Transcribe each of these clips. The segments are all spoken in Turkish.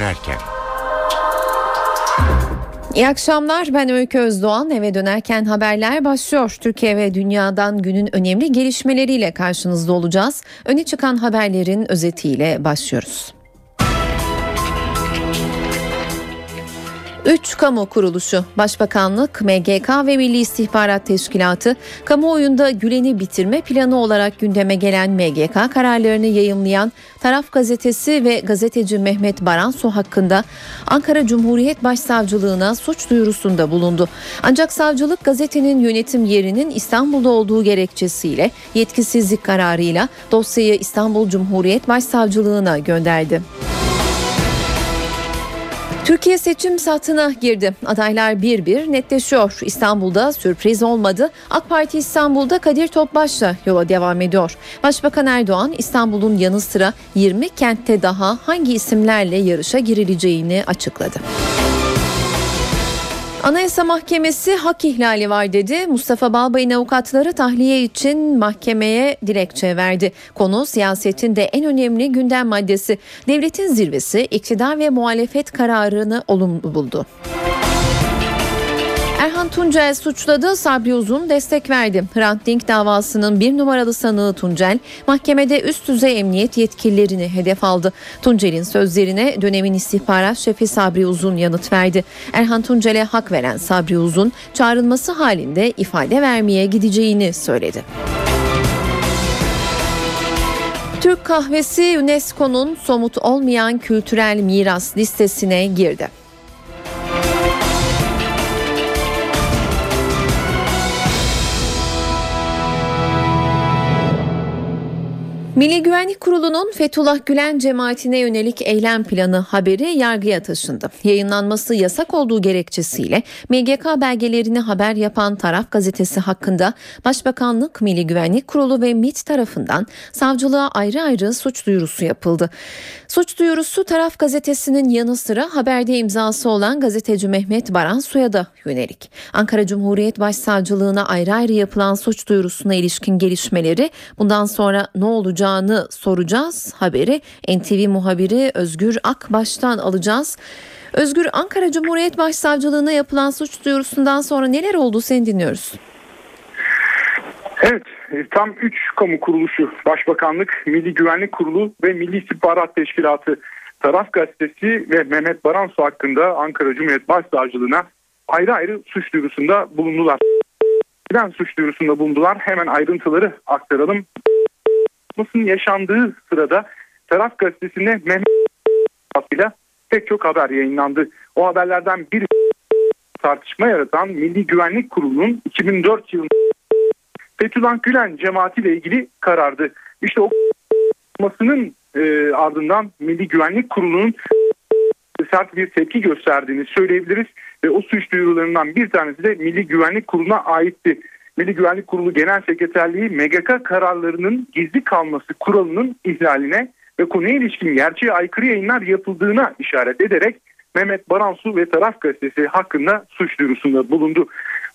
dönerken. İyi akşamlar, ben Öykü Özdoğan. Eve dönerken haberler başlıyor. Türkiye ve dünyadan günün önemli gelişmeleriyle karşınızda olacağız. Öne çıkan haberlerin özetiyle başlıyoruz. 3 kamu kuruluşu, Başbakanlık, MGK ve Milli İstihbarat Teşkilatı, kamuoyunda Gülen'i bitirme planı olarak gündeme gelen MGK kararlarını yayımlayan Taraf Gazetesi ve gazeteci Mehmet Baransu hakkında Ankara Cumhuriyet Başsavcılığına suç duyurusunda bulundu. Ancak savcılık gazetenin yönetim yerinin İstanbul'da olduğu gerekçesiyle yetkisizlik kararıyla dosyayı İstanbul Cumhuriyet Başsavcılığına gönderdi. Türkiye seçim saatine girdi. Adaylar bir bir netleşiyor. İstanbul'da sürpriz olmadı. AK Parti İstanbul'da Kadir Topbaş'la yola devam ediyor. Başbakan Erdoğan İstanbul'un yanı sıra 20 kentte daha hangi isimlerle yarışa girileceğini açıkladı. Anayasa Mahkemesi hak ihlali var dedi. Mustafa Balbay'ın avukatları tahliye için mahkemeye dilekçe verdi. Konu siyasetin de en önemli gündem maddesi. Devletin zirvesi iktidar ve muhalefet kararını olumlu buldu. Erhan Tuncel suçladı, Sabri Uzun destek verdi. Hrant Dink davasının bir numaralı sanığı Tuncel, mahkemede üst düzey emniyet yetkililerini hedef aldı. Tuncel'in sözlerine dönemin istihbarat şefi Sabri Uzun yanıt verdi. Erhan Tuncel'e hak veren Sabri Uzun, çağrılması halinde ifade vermeye gideceğini söyledi. Türk kahvesi UNESCO'nun somut olmayan kültürel miras listesine girdi. Milli Güvenlik Kurulu'nun Fethullah Gülen cemaatine yönelik eylem planı haberi yargıya taşındı. Yayınlanması yasak olduğu gerekçesiyle MGK belgelerini haber yapan Taraf Gazetesi hakkında Başbakanlık, Milli Güvenlik Kurulu ve MİT tarafından savcılığa ayrı ayrı suç duyurusu yapıldı. Suç duyurusu Taraf Gazetesi'nin yanı sıra haberde imzası olan gazeteci Mehmet Baransu'ya da yönelik. Ankara Cumhuriyet Başsavcılığına ayrı ayrı yapılan suç duyurusuna ilişkin gelişmeleri, bundan sonra ne olacak soracağız. Haberi NTV muhabiri Özgür Akbaş'tan alacağız. Özgür, Ankara Cumhuriyet Başsavcılığına yapılan suç duyurusundan sonra neler oldu, seni dinliyoruz. Evet, tam 3 kamu kuruluşu, Başbakanlık, Milli Güvenlik Kurulu ve Milli İstihbarat Teşkilatı, Taraf Gazetesi ve Mehmet Baransu hakkında Ankara Cumhuriyet Başsavcılığına ayrı ayrı suç duyurusunda bulundular. Neden suç duyurusunda bulundular? Hemen ayrıntıları aktaralım. Yaşandığı sırada Taraf Gazetesi'ne Mehmet ile pek çok haber yayınlandı. O haberlerden biri tartışma yaratan Milli Güvenlik Kurulu'nun 2004 yılında Fethullah Gülen cemaatiyle ilgili karardı. İşte o kararının ardından Milli Güvenlik Kurulu'nun sert bir tepki gösterdiğini söyleyebiliriz. Ve o suç duyurularından bir tanesi de Milli Güvenlik Kurulu'na aitti. Milli Güvenlik Kurulu Genel Sekreterliği MGK kararlarının gizli kalması kuralının ihlaline ve konuya ilişkin gerçeğe aykırı yayınlar yapıldığına işaret ederek Mehmet Baransu ve Taraf Gazetesi hakkında suç duyurusunda bulundu.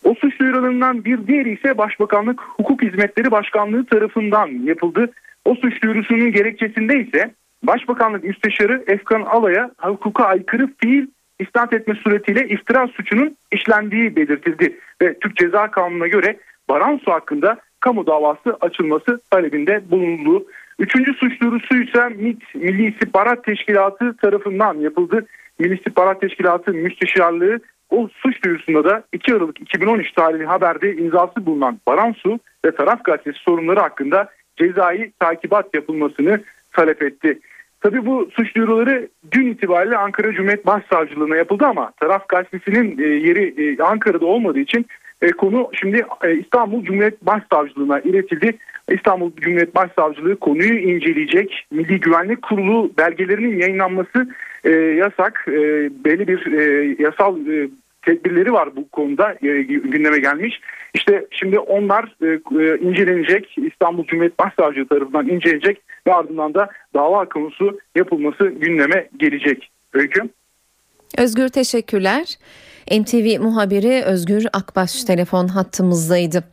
O suç duyurularından bir diğeri ise Başbakanlık Hukuk Hizmetleri Başkanlığı tarafından yapıldı. O suç duyurusunun gerekçesinde ise Başbakanlık Müsteşarı Efkan Alay'a hukuka aykırı fiil isnat etme suretiyle iftira suçunun işlendiği belirtildi ve Türk Ceza Kanunu'na göre Baransu hakkında kamu davası açılması talebinde bulundu. Üçüncü suç duyurusu ise MİT, Milli İstihbarat Teşkilatı tarafından yapıldı. Milli İstihbarat Teşkilatı Müsteşarlığı o suç duyurusunda da 2 Aralık 2013 tarihli haberde imzası bulunan Baransu ve Taraf Gazetesi sorunları hakkında cezai takibat yapılmasını talep etti. Tabii bu suç duyuruları dün itibariyle Ankara Cumhuriyet Başsavcılığına yapıldı ama Taraf Gazetesi'nin yeri Ankara'da olmadığı için konu şimdi İstanbul Cumhuriyet Başsavcılığına iletildi. İstanbul Cumhuriyet Başsavcılığı konuyu inceleyecek. Milli Güvenlik Kurulu belgelerinin yayınlanması yasak. Belli bir yasal tedbirleri var bu konuda gündeme gelmiş. İşte şimdi onlar incelenecek. İstanbul Cumhuriyet Başsavcılığı tarafından incelenecek ve ardından da dava konusu yapılması gündeme gelecek. Öykü. Özgür, teşekkürler. NTV muhabiri Özgür Akbaş telefon hattımızdaydı.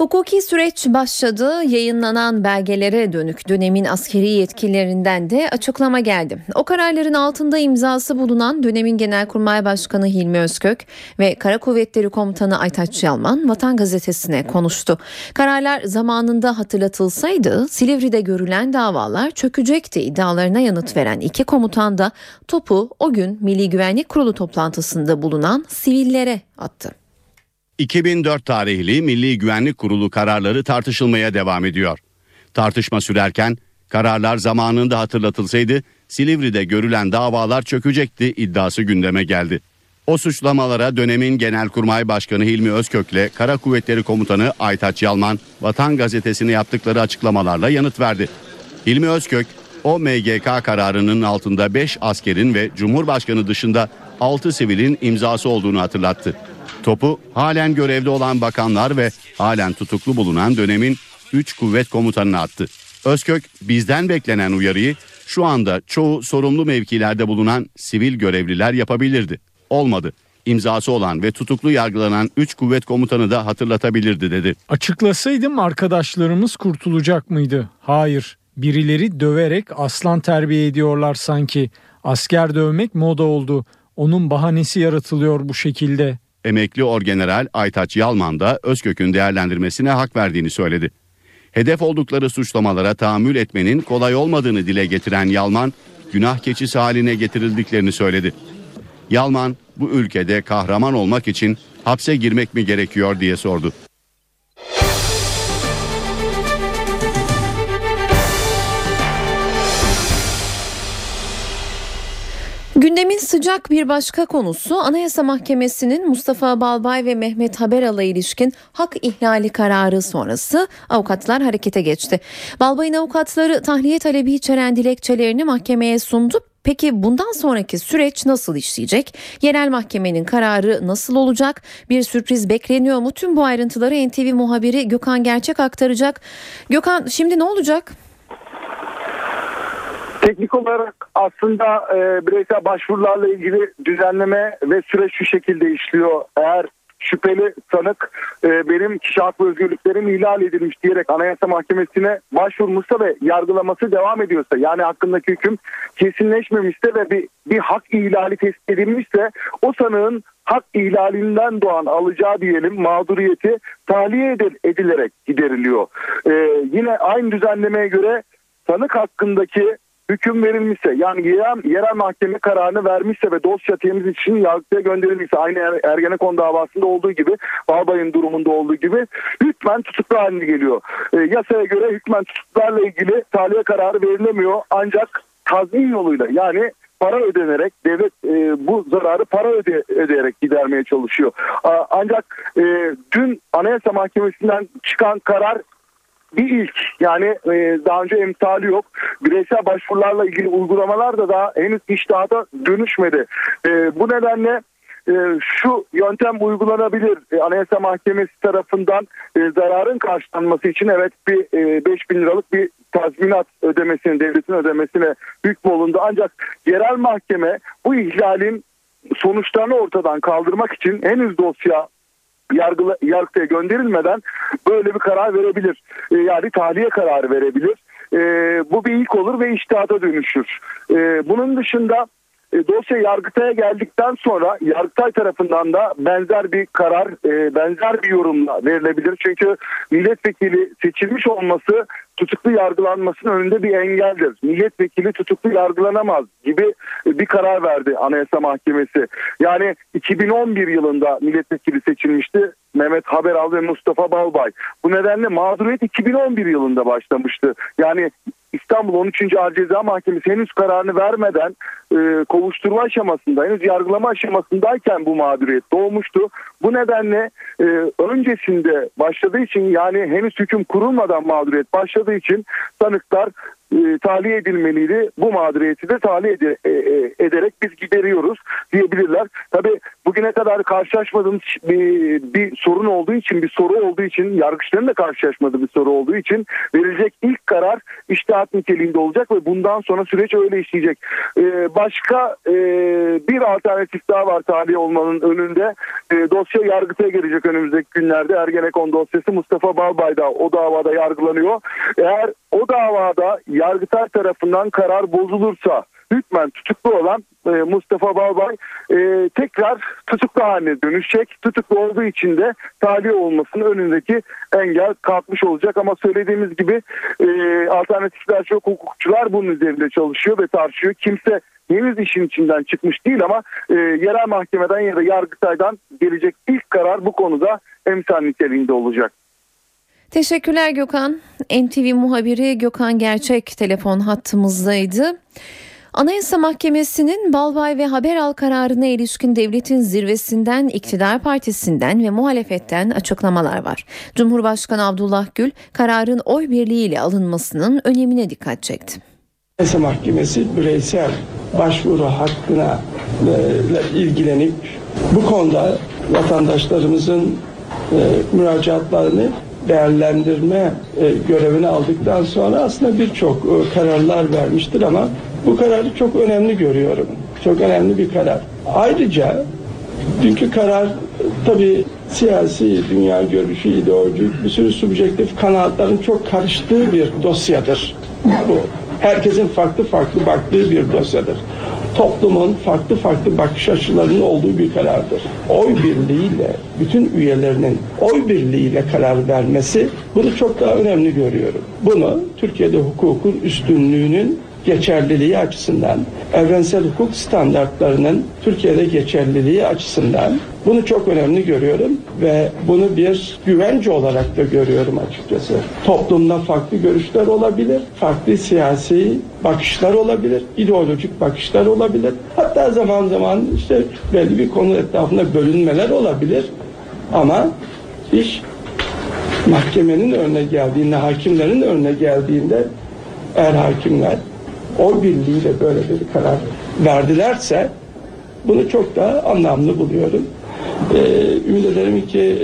Hukuki süreç başladı. Yayınlanan belgelere dönük dönemin askeri yetkililerinden de açıklama geldi. O kararların altında imzası bulunan dönemin Genelkurmay Başkanı Hilmi Özkök ve Kara Kuvvetleri Komutanı Aytaç Yalman Vatan Gazetesi'ne konuştu. Kararlar zamanında hatırlatılsaydı Silivri'de görülen davalar çökecekti iddialarına yanıt veren iki komutan da topu o gün Milli Güvenlik Kurulu toplantısında bulunan sivillere attı. 2004 tarihli Milli Güvenlik Kurulu kararları tartışılmaya devam ediyor. Tartışma sürerken kararlar zamanında hatırlatılsaydı Silivri'de görülen davalar çökecekti iddiası gündeme geldi. O suçlamalara dönemin Genelkurmay Başkanı Hilmi Özkök'le Kara Kuvvetleri Komutanı Aytaç Yalman Vatan Gazetesi'ne yaptıkları açıklamalarla yanıt verdi. Hilmi Özkök, o MGK kararının altında 5 askerin ve Cumhurbaşkanı dışında 6 sivilin imzası olduğunu hatırlattı. Topu halen görevli olan bakanlar ve halen tutuklu bulunan dönemin 3 kuvvet komutanına attı. Özkök, bizden beklenen uyarıyı şu anda çoğu sorumlu mevkilerde bulunan sivil görevliler yapabilirdi. Olmadı. İmzası olan ve tutuklu yargılanan 3 kuvvet komutanı da hatırlatabilirdi dedi. Açıklasaydım arkadaşlarımız kurtulacak mıydı? Hayır. Birileri döverek aslan terbiye ediyorlar sanki. Asker dövmek moda oldu. Onun bahanesi yaratılıyor bu şekilde. Emekli Orgeneral Aytaç Yalman da Özkök'ün değerlendirmesine hak verdiğini söyledi. Hedef oldukları suçlamalara tahammül etmenin kolay olmadığını dile getiren Yalman, günah keçisi haline getirildiklerini söyledi. Yalman, bu ülkede kahraman olmak için hapse girmek mi gerekiyor diye sordu. Gündemin sıcak bir başka konusu Anayasa Mahkemesi'nin Mustafa Balbay ve Mehmet Haberal'a ilişkin hak ihlali kararı sonrası avukatlar harekete geçti. Balbay'ın avukatları tahliye talebi içeren dilekçelerini mahkemeye sundu. Peki bundan sonraki süreç nasıl işleyecek? Yerel mahkemenin kararı nasıl olacak? Bir sürpriz bekleniyor mu? Tüm bu ayrıntıları NTV muhabiri Gökhan Gerçek aktaracak. Gökhan, şimdi ne olacak? Teknik olarak aslında bireysel başvurularla ilgili düzenleme ve süreç şu şekilde işliyor. Eğer şüpheli sanık benim kişi hak ve özgürlüklerim ihlal edilmiş diyerek Anayasa Mahkemesi'ne başvurmuşsa ve yargılaması devam ediyorsa, yani hakkındaki hüküm kesinleşmemişse ve bir hak ihlali tespit edilmişse, o sanığın hak ihlalinden doğan alacağı diyelim mağduriyeti tahliye edilerek gideriliyor. Yine aynı düzenlemeye göre sanık hakkındaki hüküm verilmişse, yani yerel mahkeme kararını vermişse ve dosya temiz için yargıya gönderilmişse, aynı Ergenekon davasında olduğu gibi, Balbay'ın durumunda olduğu gibi hükmen tutuklu haline geliyor. Yasaya göre hükmen tutuklarla ilgili tahliye kararı verilemiyor, ancak tazmin yoluyla, yani para ödenerek devlet bu zararı ödeyerek gidermeye çalışıyor. Ancak dün Anayasa Mahkemesi'nden çıkan karar bir ilk, yani daha önce emsali yok. Bireysel başvurularla ilgili uygulamalar da daha henüz iştahata dönüşmedi. Bu nedenle şu yöntem uygulanabilir. Anayasa Mahkemesi tarafından zararın karşılanması için evet bir 5.000 liralık bir tazminat ödemesini, devletin ödemesine hükmolundu. Ancak yerel mahkeme bu ihlalin sonuçlarını ortadan kaldırmak için henüz dosya yargıya gönderilmeden böyle bir karar verebilir. Yani tahliye kararı verebilir. Bu bir ilk olur ve iştihata dönüşür. Bunun dışında dosya Yargıtay'a geldikten sonra Yargıtay tarafından da benzer bir karar, benzer bir yorumla verilebilir. Çünkü milletvekili seçilmiş olması tutuklu yargılanmasının önünde bir engeldir. Milletvekili tutuklu yargılanamaz gibi bir karar verdi Anayasa Mahkemesi. Yani 2011 yılında milletvekili seçilmişti Mehmet Haberal ve Mustafa Balbay. Bu nedenle mağduriyet 2011 yılında başlamıştı. Yani İstanbul 13. Ağır Ceza Mahkemesi henüz kararını vermeden kovuşturma aşamasında, henüz yargılama aşamasındayken bu mağduriyet doğmuştu. Bu nedenle öncesinde başladığı için, yani henüz hüküm kurulmadan mağduriyet başladığı için sanıklar tahliye edilmeliydi. Bu mağduriyeti de tahliye ederek biz gideriyoruz diyebilirler. Tabii bugüne kadar karşılaşmadığımız bir sorun olduğu için, bir soru olduğu için, yargıçların da karşılaşmadığı bir soru olduğu için verilecek ilk karar içtihat niteliğinde olacak ve bundan sonra süreç öyle işleyecek. Başka bir alternatif daha var tahliye olmanın önünde. Dosya yargıtaya gelecek önümüzdeki günlerde. Ergenekon dosyası, Mustafa Balbay da o davada yargılanıyor. Eğer o davada Yargıtay tarafından karar bozulursa hükmen tutuklu olan Mustafa Balbay tekrar tutuklu haline dönüşecek. Tutuklu olduğu için de tahliye olmasının önündeki engel kalkmış olacak. Ama söylediğimiz gibi alternatifler çok, hukukçular bunun üzerinde çalışıyor ve tartışıyor. Kimse henüz işin içinden çıkmış değil ama yerel mahkemeden ya da Yargıtay'dan gelecek ilk karar bu konuda emsal niteliğinde olacak. Teşekkürler Gökhan. NTV muhabiri Gökhan Gerçek telefon hattımızdaydı. Anayasa Mahkemesi'nin Balbay ve Haberal kararına ilişkin devletin zirvesinden, iktidar partisinden ve muhalefetten açıklamalar var. Cumhurbaşkanı Abdullah Gül kararın oy birliğiyle alınmasının önemine dikkat çekti. Anayasa Mahkemesi bireysel başvuru hakkına ilgilenip bu konuda vatandaşlarımızın müracaatlarını değerlendirme görevini aldıktan sonra aslında birçok kararlar vermiştir ama bu kararı çok önemli görüyorum. Çok önemli bir karar. Ayrıca dünkü karar tabii siyasi, dünya görüşü, ideolojik bir sürü subjektif kanaatların çok karıştığı bir dosyadır. Bu herkesin farklı farklı baktığı bir dosyadır. Toplumun farklı farklı bakış açılarının olduğu bir karardır. Oy birliğiyle, bütün üyelerinin oy birliğiyle karar vermesi, bunu çok daha önemli görüyorum. Bunu Türkiye'de hukukun üstünlüğünün geçerliliği açısından, evrensel hukuk standartlarının Türkiye'de geçerliliği açısından bunu çok önemli görüyorum ve bunu bir güvence olarak da görüyorum açıkçası. Toplumda farklı görüşler olabilir, farklı siyasi bakışlar olabilir, ideolojik bakışlar olabilir. Hatta zaman zaman işte belli bir konu etrafında bölünmeler olabilir ama iş mahkemenin önüne geldiğinde, hakimlerin önüne geldiğinde eğer hakimler oy birliğiyle böyle bir karar verdilerse bunu çok daha anlamlı buluyorum. Ümit ederim ki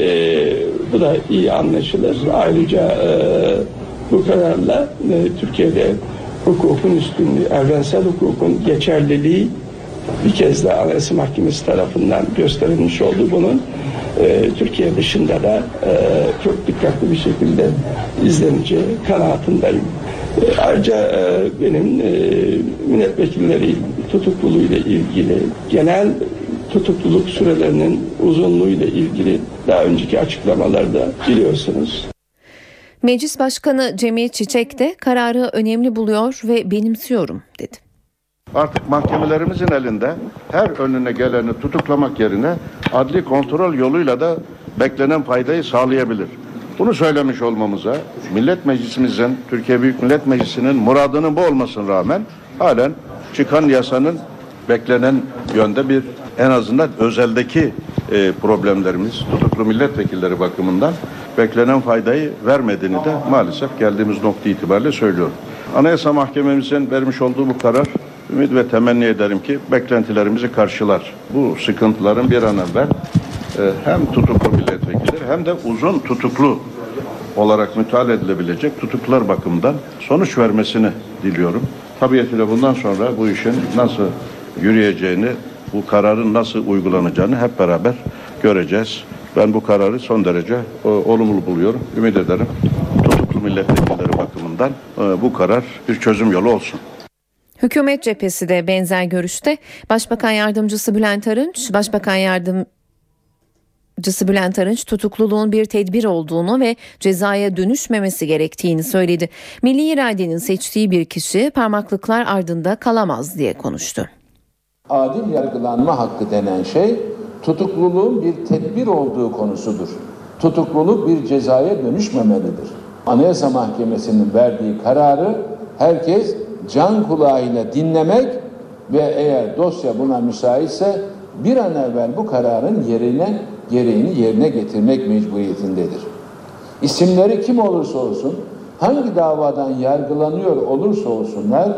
bu da iyi anlaşılır. Ayrıca bu kararla Türkiye'de hukukun üstünlüğü, evrensel hukukun geçerliliği bir kez daha Anayasa Mahkemesi tarafından gösterilmiş oldu. Bunun Türkiye dışında da çok dikkatli bir şekilde izleneceği kanaatindeyim. Ayrıca benim milletvekilleri tutukluluğuyla ilgili, genel tutukluluk sürelerinin uzunluğuyla ilgili daha önceki açıklamalarda biliyorsunuz. Meclis Başkanı Cemil Çiçek de kararı önemli buluyor ve benimsiyorum dedi. Artık mahkemelerimizin elinde her önüne geleni tutuklamak yerine adli kontrol yoluyla da beklenen faydayı sağlayabilir. Bunu söylemiş olmamıza, Millet Meclisimizin, Türkiye Büyük Millet Meclisi'nin muradının bu olmasına rağmen halen çıkan yasanın beklenen yönde bir, en azından özeldeki problemlerimiz, tutuklu milletvekilleri bakımından beklenen faydayı vermediğini de maalesef geldiğimiz nokta itibariyle söylüyorum. Anayasa Mahkememizin vermiş olduğu bu karar, ümit ve temenni ederim ki beklentilerimizi karşılar. Bu sıkıntıların bir an evvel hem tutuklu milletvekilleri hem de uzun tutuklu olarak müteal edilebilecek tutuklular bakımından sonuç vermesini diliyorum. Tabiatıyla bundan sonra bu işin nasıl yürüyeceğini, bu kararın nasıl uygulanacağını hep beraber göreceğiz. Ben bu kararı son derece olumlu buluyorum. Ümit ederim tutuklu milletvekilleri bakımından bu karar bir çözüm yolu olsun. Hükümet cephesi de benzer görüşte. Başbakan Yardımcısı Bülent Arınç, tutukluluğun bir tedbir olduğunu ve cezaya dönüşmemesi gerektiğini söyledi. Milli iradenin seçtiği bir kişi parmaklıklar ardında kalamaz diye konuştu. Adil yargılanma hakkı denen şey tutukluluğun bir tedbir olduğu konusudur. Tutukluluk bir cezaya dönüşmemelidir. Anayasa Mahkemesi'nin verdiği kararı herkes can kulağıyla dinlemek ve eğer dosya buna müsaitse bir an evvel bu kararın gereğini yerine getirmek mecburiyetindedir. İsimleri kim olursa olsun hangi davadan yargılanıyor olursa olsunlar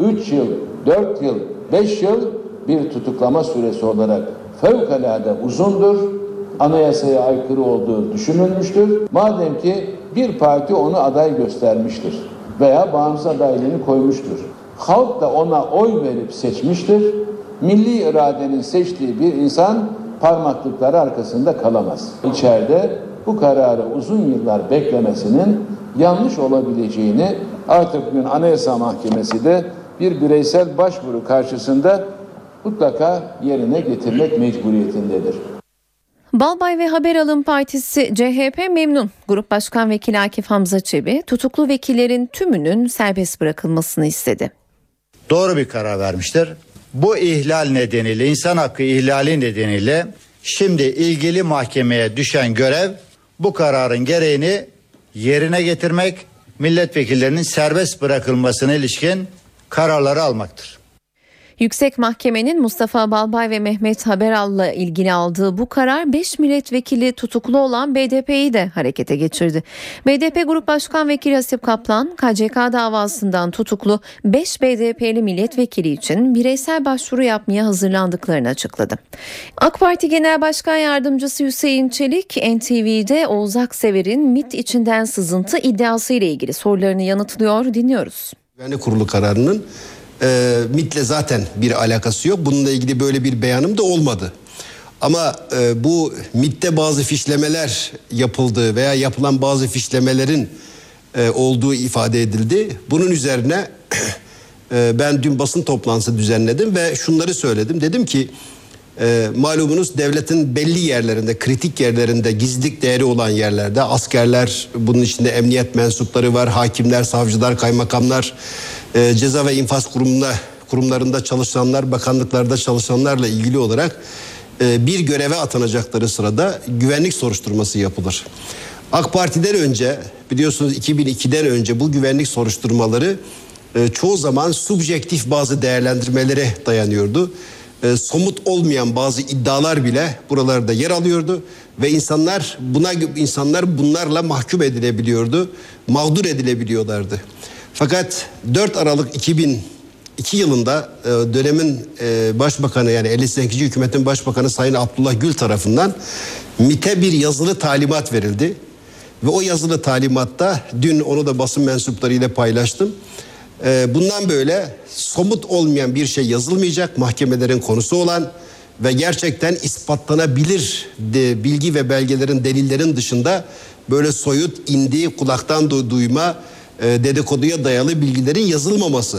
3 yıl, 4 yıl, 5 yıl bir tutuklama süresi olarak fevkalade uzundur. Anayasaya aykırı olduğu düşünülmüştür. Madem ki bir parti onu aday göstermiştir veya bağımsız adaylığını koymuştur. Halk da ona oy verip seçmiştir. Milli iradenin seçtiği bir insan parmaklıkları arkasında kalamaz. İçeride bu kararı uzun yıllar beklemesinin yanlış olabileceğini artık bugün Anayasa Mahkemesi de bir bireysel başvuru karşısında mutlaka yerine getirmek mecburiyetindedir. Balbay ve Haberal'ın partisi CHP memnun. Grup Başkan Vekili Akif Hamza Çebi tutuklu vekillerin tümünün serbest bırakılmasını istedi. Doğru bir karar vermiştir. Bu ihlal nedeniyle, insan hakkı ihlali nedeniyle şimdi ilgili mahkemeye düşen görev bu kararın gereğini yerine getirmek, milletvekillerinin serbest bırakılmasına ilişkin kararları almaktır. Yüksek Mahkemenin Mustafa Balbay ve Mehmet Haberal'la ilgili aldığı bu karar 5 milletvekili tutuklu olan BDP'yi de harekete geçirdi. BDP Grup Başkan Vekili Hasip Kaplan, KCK davasından tutuklu 5 BDP'li milletvekili için bireysel başvuru yapmaya hazırlandıklarını açıkladı. AK Parti Genel Başkan Yardımcısı Hüseyin Çelik, NTV'de Oğuz Aksever'in MİT içinden sızıntı iddiası ile ilgili sorularını yanıtlıyor, dinliyoruz. Güvenlik Kurulu kararının MİT'le zaten bir alakası yok. Bununla ilgili böyle bir beyanım da olmadı. Ama bu MİT'te bazı fişlemeler yapıldığı veya yapılan bazı fişlemelerin olduğu ifade edildi. Bunun üzerine ben dün basın toplantısı düzenledim ve şunları söyledim. Dedim ki malumunuz devletin belli yerlerinde, kritik yerlerinde, gizlilik değeri olan yerlerde askerler, bunun içinde emniyet mensupları var, hakimler, savcılar, kaymakamlar, ceza ve infaz kurumlarında çalışanlar, bakanlıklarda çalışanlarla ilgili olarak bir göreve atanacakları sırada güvenlik soruşturması yapılır. AK Parti'den önce, biliyorsunuz 2002'den önce bu güvenlik soruşturmaları çoğu zaman subjektif bazı değerlendirmelere dayanıyordu. Somut olmayan bazı iddialar bile buralarda yer alıyordu ve insanlar bunlarla mahkum edilebiliyordu, mağdur edilebiliyorlardı. Fakat 4 Aralık 2002 yılında dönemin başbakanı, yani 58. hükümetin başbakanı Sayın Abdullah Gül tarafından MİT'e bir yazılı talimat verildi. Ve o yazılı talimatta, dün onu da basın mensuplarıyla paylaştım, bundan böyle somut olmayan bir şey yazılmayacak, mahkemelerin konusu olan ve gerçekten ispatlanabilir bilgi ve belgelerin, delillerin dışında böyle soyut, indi, kulaktan duyma, dedikoduya dayalı bilgilerin yazılmaması,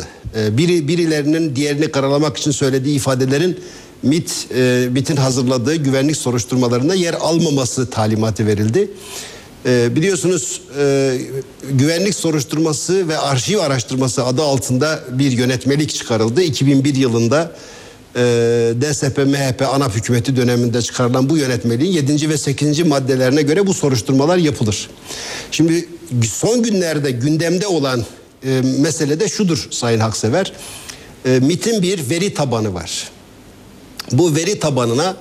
birilerinin diğerini karalamak için söylediği ifadelerin MİT'in hazırladığı güvenlik soruşturmalarında yer almaması talimatı verildi. Biliyorsunuz güvenlik soruşturması ve arşiv araştırması adı altında bir yönetmelik çıkarıldı. 2001 yılında DSP-MHP ANAP hükümeti döneminde çıkarılan bu yönetmeliğin 7. ve 8. maddelerine göre bu soruşturmalar yapılır. Şimdi son günlerde gündemde olan mesele de şudur Sayın Haksever. MİT'in bir veri tabanı var. Bu veri tabanına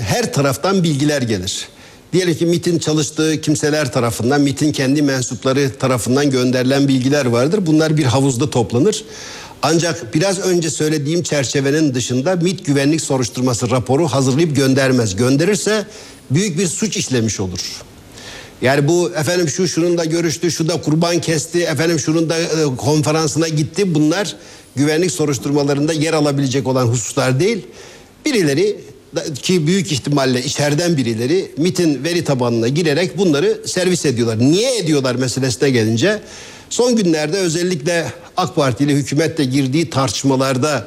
her taraftan bilgiler gelir. Diyelim ki MİT'in çalıştığı kimseler tarafından, MİT'in kendi mensupları tarafından gönderilen bilgiler vardır. Bunlar bir havuzda toplanır. Ancak biraz önce söylediğim çerçevenin dışında MİT güvenlik soruşturması raporu hazırlayıp göndermez. Gönderirse büyük bir suç işlemiş olur. Yani bu efendim şu şununla görüştü, şu da kurban kesti, efendim şunun da konferansına gitti. Bunlar güvenlik soruşturmalarında yer alabilecek olan hususlar değil. Birileri, ki büyük ihtimalle içeriden birileri, MİT'in veri tabanına girerek bunları servis ediyorlar. Niye ediyorlar meselesine gelince, son günlerde özellikle AK Parti ile hükümetle girdiği tartışmalarda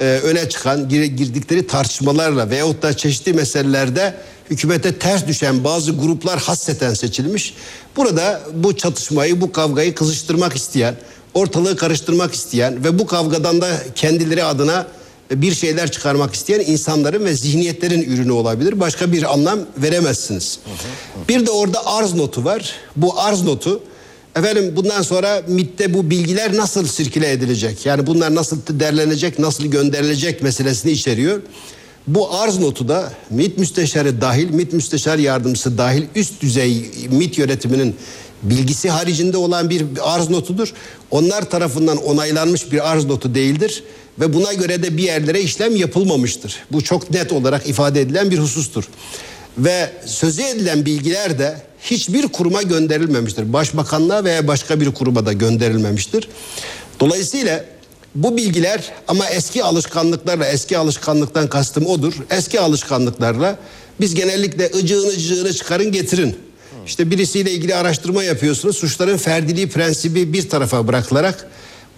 öne çıkan, girdikleri tartışmalarla veyahut da çeşitli meselelerde hükümete ters düşen bazı gruplar hasseten seçilmiş. Burada bu çatışmayı, bu kavgayı kızıştırmak isteyen, ortalığı karıştırmak isteyen ve bu kavgadan da kendileri adına bir şeyler çıkarmak isteyen insanların ve zihniyetlerin ürünü olabilir. Başka bir anlam veremezsiniz. Bir de orada arz notu var. Bu arz notu, efendim bundan sonra MİT'te bu bilgiler nasıl sirküle edilecek? Yani bunlar nasıl derlenecek, nasıl gönderilecek meselesini içeriyor. Bu arz notu da MİT müsteşarı dahil, MİT müsteşar yardımcısı dahil üst düzey MİT yönetiminin bilgisi haricinde olan bir arz notudur. Onlar tarafından onaylanmış bir arz notu değildir ve buna göre de bir yerlere işlem yapılmamıştır. Bu çok net olarak ifade edilen bir husustur. Ve sözü edilen bilgiler de hiçbir kuruma gönderilmemiştir. Başbakanlığa veya başka bir kuruma da gönderilmemiştir. Dolayısıyla bu bilgiler, ama eski alışkanlıklarla, eski alışkanlıktan kastım odur, eski alışkanlıklarla biz genellikle ıcığını çıkarın getirin. İşte birisiyle ilgili araştırma yapıyorsunuz, suçların ferdiliği prensibi bir tarafa bırakılarak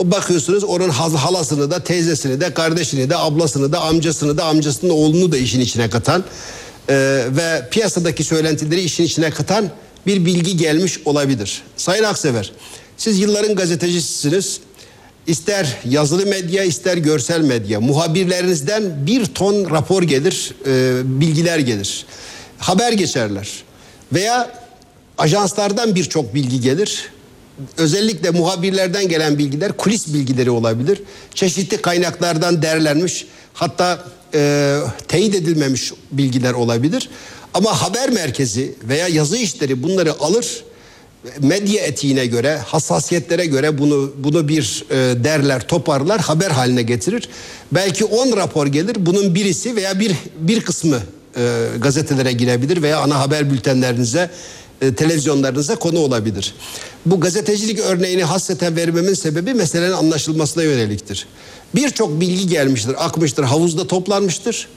bakıyorsunuz onun halasını da, teyzesini de, kardeşini de, ablasını da, amcasını da, amcasının oğlunu da işin içine katan ve piyasadaki söylentileri işin içine katan bir bilgi gelmiş olabilir. Sayın Aksever, siz yılların gazetecisisiniz. İster yazılı medya, ister görsel medya, muhabirlerinizden bir ton rapor gelir, bilgiler gelir. Haber geçerler. Veya ajanslardan birçok bilgi gelir. Özellikle muhabirlerden gelen bilgiler kulis bilgileri olabilir. Çeşitli kaynaklardan derlenmiş, hatta teyit edilmemiş bilgiler olabilir. Ama haber merkezi veya yazı işleri bunları alır. Medya etiğine göre, hassasiyetlere göre bunu bir derler, toparlar, haber haline getirir. Belki 10 rapor gelir, bunun birisi veya bir kısmı gazetelere girebilir veya ana haber bültenlerinize, televizyonlarınıza konu olabilir. Bu gazetecilik örneğini hasseten vermemin sebebi meselenin anlaşılmasına yöneliktir. Birçok bilgi gelmiştir, akmıştır, havuzda toplanmıştır.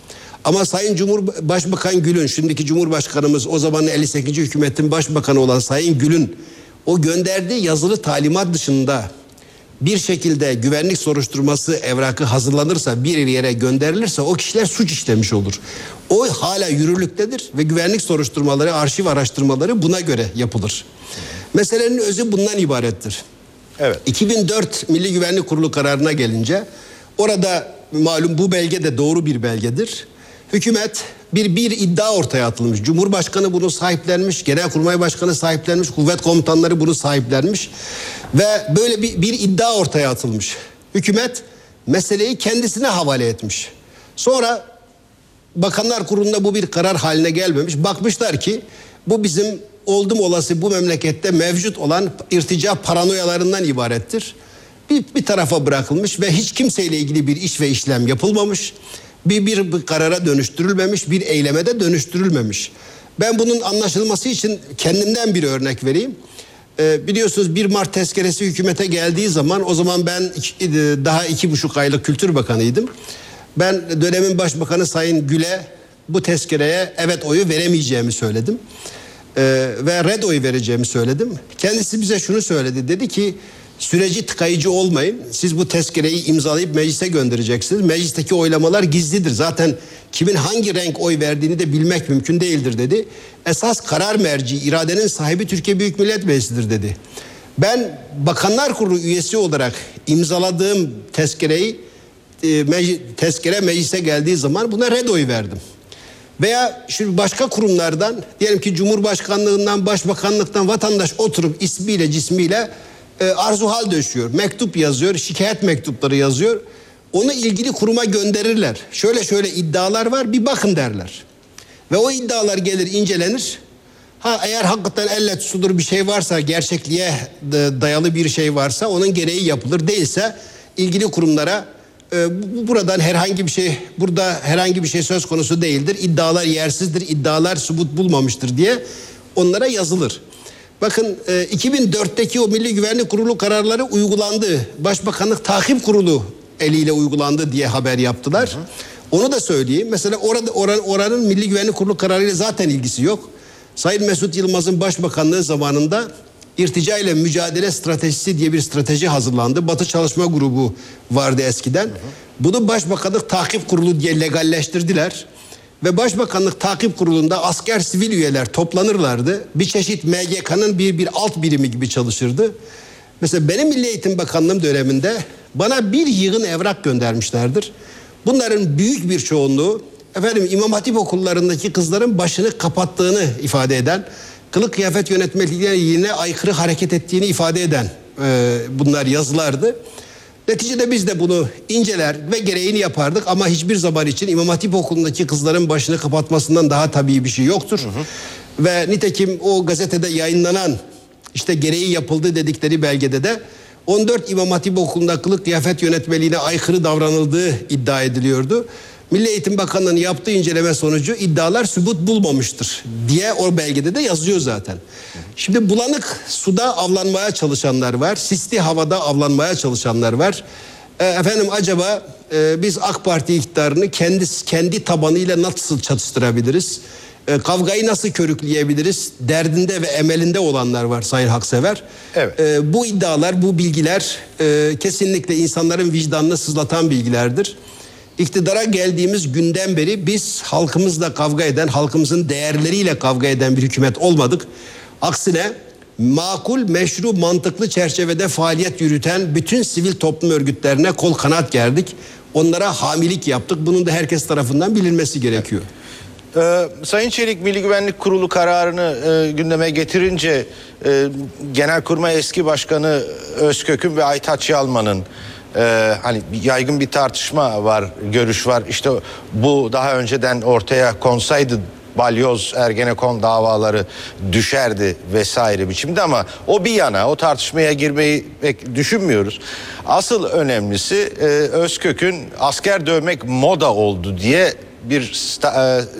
Ama Sayın Başbakan Gül'ün, şimdiki Cumhurbaşkanımız, o zamanın 58. hükümetin başbakanı olan Sayın Gül'ün o gönderdiği yazılı talimat dışında bir şekilde güvenlik soruşturması evrakı hazırlanırsa, bir yere gönderilirse o kişiler suç işlemiş olur. O hala yürürlüktedir ve güvenlik soruşturmaları, arşiv araştırmaları buna göre yapılır. Meselenin özü bundan ibarettir. Evet. 2004 Milli Güvenlik Kurulu kararına gelince, orada malum bu belge de doğru bir belgedir. Hükümet bir iddia ortaya atılmış. Cumhurbaşkanı bunu sahiplenmiş, Genelkurmay Başkanı sahiplenmiş, kuvvet komutanları bunu sahiplenmiş ve böyle bir iddia ortaya atılmış. Hükümet meseleyi kendisine havale etmiş. Sonra Bakanlar Kurulu'nda bu bir karar haline gelmemiş. Bakmışlar ki bu bizim oldum olası bu memlekette mevcut olan irtica paranoyalarından ibarettir. Bir tarafa bırakılmış ve hiç kimseyle ilgili bir iş ve işlem yapılmamış. Bir karara dönüştürülmemiş, bir eyleme de dönüştürülmemiş. Ben bunun anlaşılması için kendimden bir örnek vereyim. Biliyorsunuz 1 Mart tezkeresi hükümete geldiği zaman, o zaman ben daha 2,5 aylık Kültür Bakanıydım. Ben dönemin Başbakanı Sayın Gül'e bu tezkereye evet oyu veremeyeceğimi söyledim. Ve red oyu vereceğimi söyledim. Kendisi bize şunu söyledi, dedi ki süreci tıkayıcı olmayın. Siz bu tezkereyi imzalayıp meclise göndereceksiniz. Meclisteki oylamalar gizlidir. Zaten kimin hangi renk oy verdiğini de bilmek mümkün değildir dedi. Esas karar merci, iradenin sahibi Türkiye Büyük Millet Meclisi'dir dedi. Ben Bakanlar Kurulu üyesi olarak imzaladığım tezkereyi, tezkere meclise geldiği zaman buna red oyu verdim. Veya şimdi başka kurumlardan, diyelim ki Cumhurbaşkanlığından, Başbakanlıktan vatandaş oturup ismiyle, cismiyle arzuhal döşüyor, mektup yazıyor, şikayet mektupları yazıyor. Onu ilgili kuruma gönderirler. Şöyle şöyle iddialar var, bir bakın derler. Ve o iddialar gelir, incelenir. Eğer hakikaten elle tutulur bir şey varsa, gerçekliğe dayalı bir şey varsa onun gereği yapılır. Değilse ilgili kurumlara burada herhangi bir şey söz konusu değildir, İddialar yersizdir, iddialar subut bulmamıştır diye onlara yazılır. Bakın 2004'teki o Milli Güvenlik Kurulu kararları uygulandı. Başbakanlık Takip Kurulu eliyle uygulandı diye haber yaptılar. Hı hı. Onu da söyleyeyim. Mesela oranın Milli Güvenlik Kurulu kararıyla zaten ilgisi yok. Sayın Mesut Yılmaz'ın başbakanlığı zamanında irtica ile mücadele stratejisi diye bir strateji hazırlandı. Batı Çalışma Grubu vardı eskiden. Hı hı. Bunu Başbakanlık Takip Kurulu diye legalleştirdiler. Ve Başbakanlık Takip Kurulu'nda asker sivil üyeler toplanırlardı. Bir çeşit MGK'nın bir alt birimi gibi çalışırdı. Mesela benim Milli Eğitim Bakanlığım döneminde bana bir yığın evrak göndermişlerdir. Bunların büyük bir çoğunluğu İmam Hatip okullarındaki kızların başını kapattığını ifade eden, kılık kıyafet yönetmeliğine aykırı hareket ettiğini ifade eden bunlar yazılardı. Neticede biz de bunu inceler ve gereğini yapardık ama hiçbir zaman için İmam Hatip Okulu'ndaki kızların başını kapatmasından daha tabii bir şey yoktur. Hı hı. Ve nitekim o gazetede yayınlanan İşte gereği yapıldı dedikleri belgede de 14 İmam Hatip Okulu'nda kılık kıyafet yönetmeliğine aykırı davranıldığı iddia ediliyordu. Milli Eğitim Bakanlığı'nın yaptığı inceleme sonucu iddialar sübut bulmamıştır diye o belgede de yazıyor zaten. Şimdi bulanık suda avlanmaya çalışanlar var. Sisli havada avlanmaya çalışanlar var. Efendim acaba biz AK Parti iktidarını kendi tabanıyla nasıl çatıştırabiliriz? Kavgayı nasıl körükleyebiliriz? Derdinde ve emelinde olanlar var Sayın Haksever. Evet. Bu iddialar, bu bilgiler kesinlikle insanların vicdanını sızlatan bilgilerdir. İktidara geldiğimiz günden beri biz halkımızla kavga eden, halkımızın değerleriyle kavga eden bir hükümet olmadık. Aksine makul, meşru, mantıklı çerçevede faaliyet yürüten bütün sivil toplum örgütlerine kol kanat gerdik. Onlara hamilik yaptık. Bunun da herkes tarafından bilinmesi gerekiyor. Evet. Sayın Çelik, Milli Güvenlik Kurulu kararını gündeme getirince Genelkurmay eski başkanı Özkök'ün ve Aytaç Yalman'ın hani yaygın bir tartışma var, görüş var. İşte bu daha önceden ortaya konsaydı balyoz Ergenekon davaları düşerdi vesaire biçimde, ama o bir yana, o tartışmaya girmeyi pek düşünmüyoruz. Asıl önemlisi Özkök'ün asker dövmek moda oldu diye bir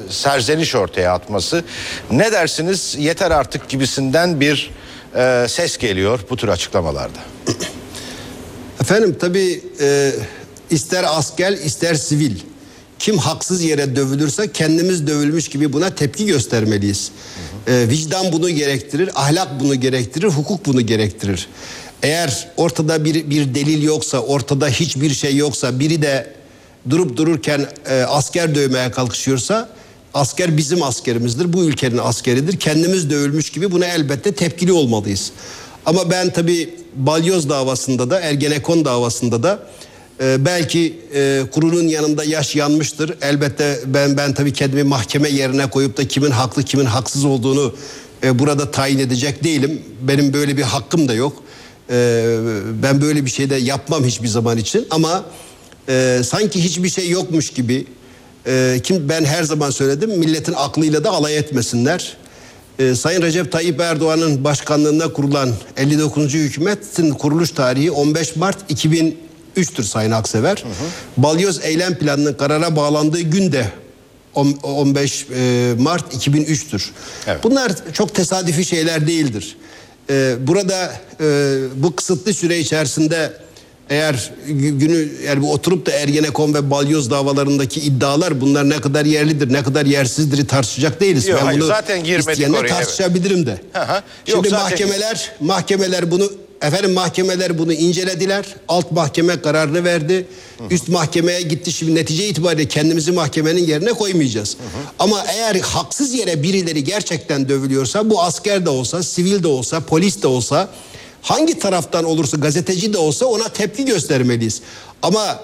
serzeniş ortaya atması. Ne dersiniz, yeter artık gibisinden bir ses geliyor bu tür açıklamalarda. Efendim tabii ister asker ister sivil, kim haksız yere dövülürse kendimiz dövülmüş gibi buna tepki göstermeliyiz. Vicdan bunu gerektirir, ahlak bunu gerektirir, hukuk bunu gerektirir. Eğer ortada bir delil yoksa, ortada hiçbir şey yoksa, biri de durup dururken asker dövmeye kalkışıyorsa, asker bizim askerimizdir, bu ülkenin askeridir. Kendimiz dövülmüş gibi buna elbette tepkili olmalıyız. Ama ben tabii balyoz davasında da, Ergenekon davasında da belki kurulun yanında yaş yanmıştır. Elbette ben tabii kendimi mahkeme yerine koyup da kimin haklı kimin haksız olduğunu burada tayin edecek değilim. Benim böyle bir hakkım da yok. Ben böyle bir şey de yapmam hiçbir zaman için, ama sanki hiçbir şey yokmuş gibi ben her zaman söyledim, milletin aklıyla da alay etmesinler. Sayın Recep Tayyip Erdoğan'ın başkanlığında kurulan 59. hükümetin kuruluş tarihi 15 Mart 2003'tür Sayın Aksever. Balyoz eylem planının karara bağlandığı gün de 15 Mart 2003'tür. Evet. Bunlar çok tesadüfi şeyler değildir. Burada bu kısıtlı süre içerisinde eğer bu oturup da Ergenekon ve balyoz davalarındaki iddialar, bunlar ne kadar yerlidir, ne kadar yersizdir tartışacak değiliz. Yok, ben hayır, bunu zaten girmedik oraya, tartışabilirim evet. De. Aha, şimdi yok, mahkemeler bunu mahkemeler bunu incelediler. Alt mahkeme kararını verdi. Üst mahkemeye gitti. Şimdi netice itibariyle kendimizi mahkemenin yerine koymayacağız. Ama eğer haksız yere birileri gerçekten dövülüyorsa, bu asker de olsa, sivil de olsa, polis de olsa, hangi taraftan olursa, gazeteci de olsa ona tepki göstermeliyiz. Ama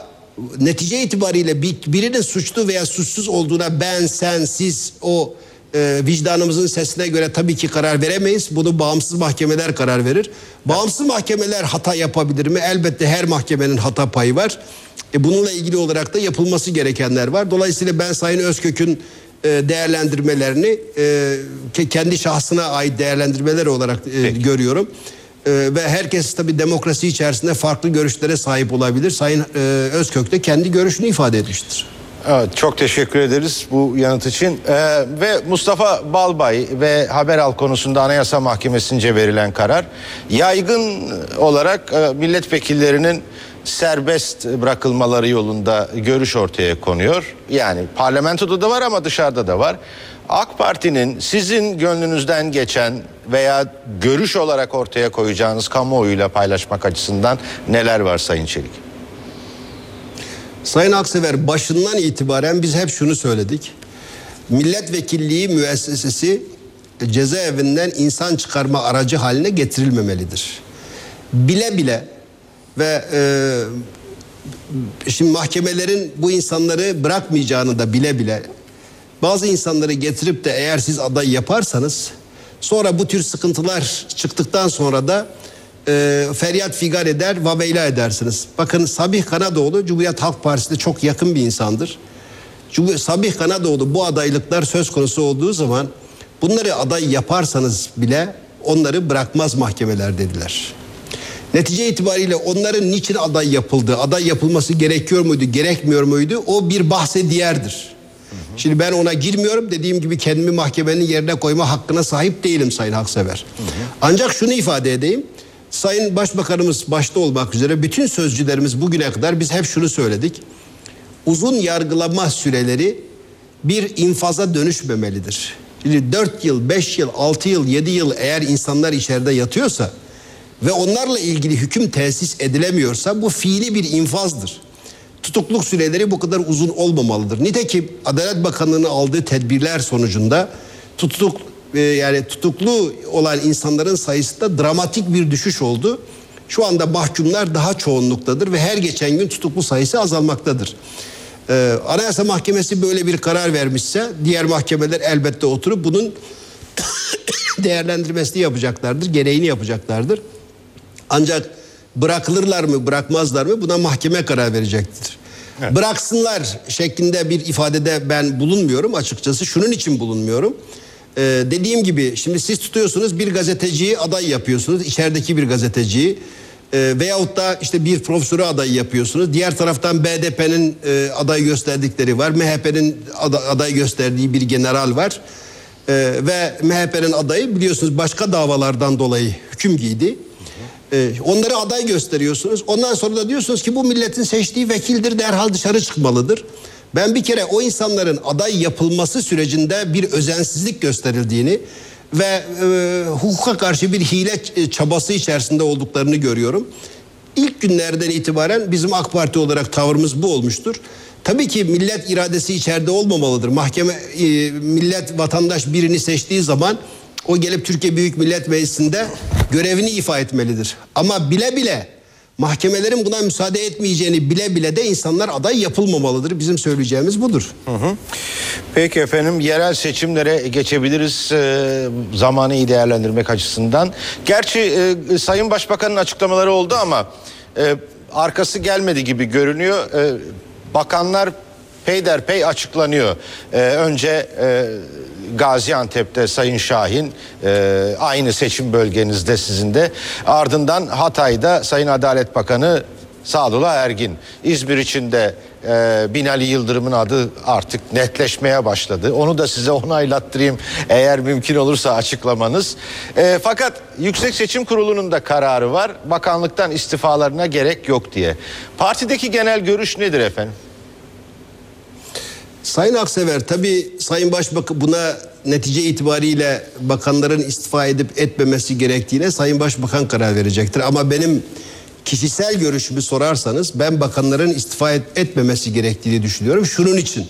netice itibariyle birinin suçlu veya suçsuz olduğuna ben, sen, siz o vicdanımızın sesine göre tabii ki karar veremeyiz. Bunu bağımsız mahkemeler karar verir. Bağımsız mahkemeler hata yapabilir mi? Elbette her mahkemenin hata payı var. Bununla ilgili olarak da yapılması gerekenler var. Dolayısıyla ben Sayın Özkök'ün değerlendirmelerini kendi şahsına ait değerlendirmeler olarak görüyorum. Ve herkes tabii demokrasi içerisinde farklı görüşlere sahip olabilir. Sayın Özkök de kendi görüşünü ifade etmiştir. Evet, çok teşekkür ederiz bu yanıt için. Ve Mustafa Balbay ve Haberal konusunda Anayasa Mahkemesi'nce verilen karar, yaygın olarak milletvekillerinin serbest bırakılmaları yolunda görüş ortaya konuyor. Yani parlamentoda da var ama dışarıda da var. AK Parti'nin sizin gönlünüzden geçen veya görüş olarak ortaya koyacağınız kamuoyuyla paylaşmak açısından neler var Sayın Çelik? Sayın Aksever, başından itibaren biz hep şunu söyledik. Milletvekilliği müessesesi cezaevinden insan çıkarma aracı haline getirilmemelidir. Bile bile ve şimdi mahkemelerin bu insanları bırakmayacağını da bile bile bazı insanları getirip de eğer siz aday yaparsanız, sonra bu tür sıkıntılar çıktıktan sonra da feryat figan eder, vaveyla edersiniz. Bakın, Sabih Kanadoğlu Cumhuriyet Halk Partisi'ne çok yakın bir insandır. Sabih Kanadoğlu bu adaylıklar söz konusu olduğu zaman, bunları aday yaparsanız bile onları bırakmaz mahkemeler dediler. Netice itibariyle onların niçin aday yapıldığı, aday yapılması gerekiyor muydu, gerekmiyor muydu? O bir bahse diğerdir. Şimdi ben ona girmiyorum. Dediğim gibi kendimi mahkemenin yerine koyma hakkına sahip değilim sayın haksever. Ancak şunu ifade edeyim. Sayın Başbakanımız başta olmak üzere bütün sözcülerimiz bugüne kadar biz hep şunu söyledik. Uzun yargılama süreleri bir infaza dönüşmemelidir. Şimdi 4 yıl, 5 yıl, 6 yıl, 7 yıl eğer insanlar içeride yatıyorsa ve onlarla ilgili hüküm tesis edilemiyorsa bu fiili bir infazdır. Tutukluk süreleri bu kadar uzun olmamalıdır. Nitekim Adalet Bakanlığı'nın aldığı tedbirler sonucunda tutuklu olan insanların sayısında dramatik bir düşüş oldu. Şu anda mahkumlar daha çoğunluktadır ve her geçen gün tutuklu sayısı azalmaktadır. Anayasa Mahkemesi böyle bir karar vermişse diğer mahkemeler elbette oturup bunun değerlendirmesini yapacaklardır, gereğini yapacaklardır. Ancak bırakılırlar mı, bırakmazlar mı buna mahkeme karar verecektir. Evet. Bıraksınlar şeklinde bir ifadede ben bulunmuyorum açıkçası. Şunun için bulunmuyorum. Dediğim gibi şimdi siz tutuyorsunuz bir gazeteciyi aday yapıyorsunuz. İçerideki bir gazeteciyi veyahut da işte bir profesörü aday yapıyorsunuz. Diğer taraftan BDP'nin aday gösterdikleri var. MHP'nin aday gösterdiği bir general var. Ve MHP'nin adayı biliyorsunuz başka davalardan dolayı hüküm giydi. Onları aday gösteriyorsunuz. Ondan sonra da diyorsunuz ki bu milletin seçtiği vekildir, derhal dışarı çıkmalıdır. Ben bir kere o insanların aday yapılması sürecinde bir özensizlik gösterildiğini ve hukuka karşı bir hile çabası içerisinde olduklarını görüyorum. İlk günlerden itibaren bizim AK Parti olarak tavrımız bu olmuştur. Tabii ki millet iradesi içeride olmamalıdır. Millet vatandaş birini seçtiği zaman o gelip Türkiye Büyük Millet Meclisi'nde görevini ifa etmelidir. Ama bile bile mahkemelerin buna müsaade etmeyeceğini bile bile de insanlar aday yapılmamalıdır. Bizim söyleyeceğimiz budur. Peki efendim, yerel seçimlere geçebiliriz zamanı iyi değerlendirmek açısından. Gerçi Sayın Başbakan'ın açıklamaları oldu ama arkası gelmedi gibi görünüyor. Bakanlar peyderpey açıklanıyor. Önce Gaziantep'te Sayın Şahin, aynı seçim bölgenizde sizin de. Ardından Hatay'da Sayın Adalet Bakanı Sadullah Ergin. İzmir için de Binali Yıldırım'ın adı artık netleşmeye başladı. Onu da size onaylattırayım eğer mümkün olursa açıklamanız. Fakat Yüksek Seçim Kurulu'nun da kararı var. Bakanlıktan istifalarına gerek yok diye. Partideki genel görüş nedir efendim? Sayın Aksever, tabii Sayın Başbakan buna netice itibariyle bakanların istifa edip etmemesi gerektiğine Sayın Başbakan karar verecektir. Ama benim kişisel görüşümü sorarsanız ben bakanların istifa etmemesi gerektiğini düşünüyorum. Şunun için,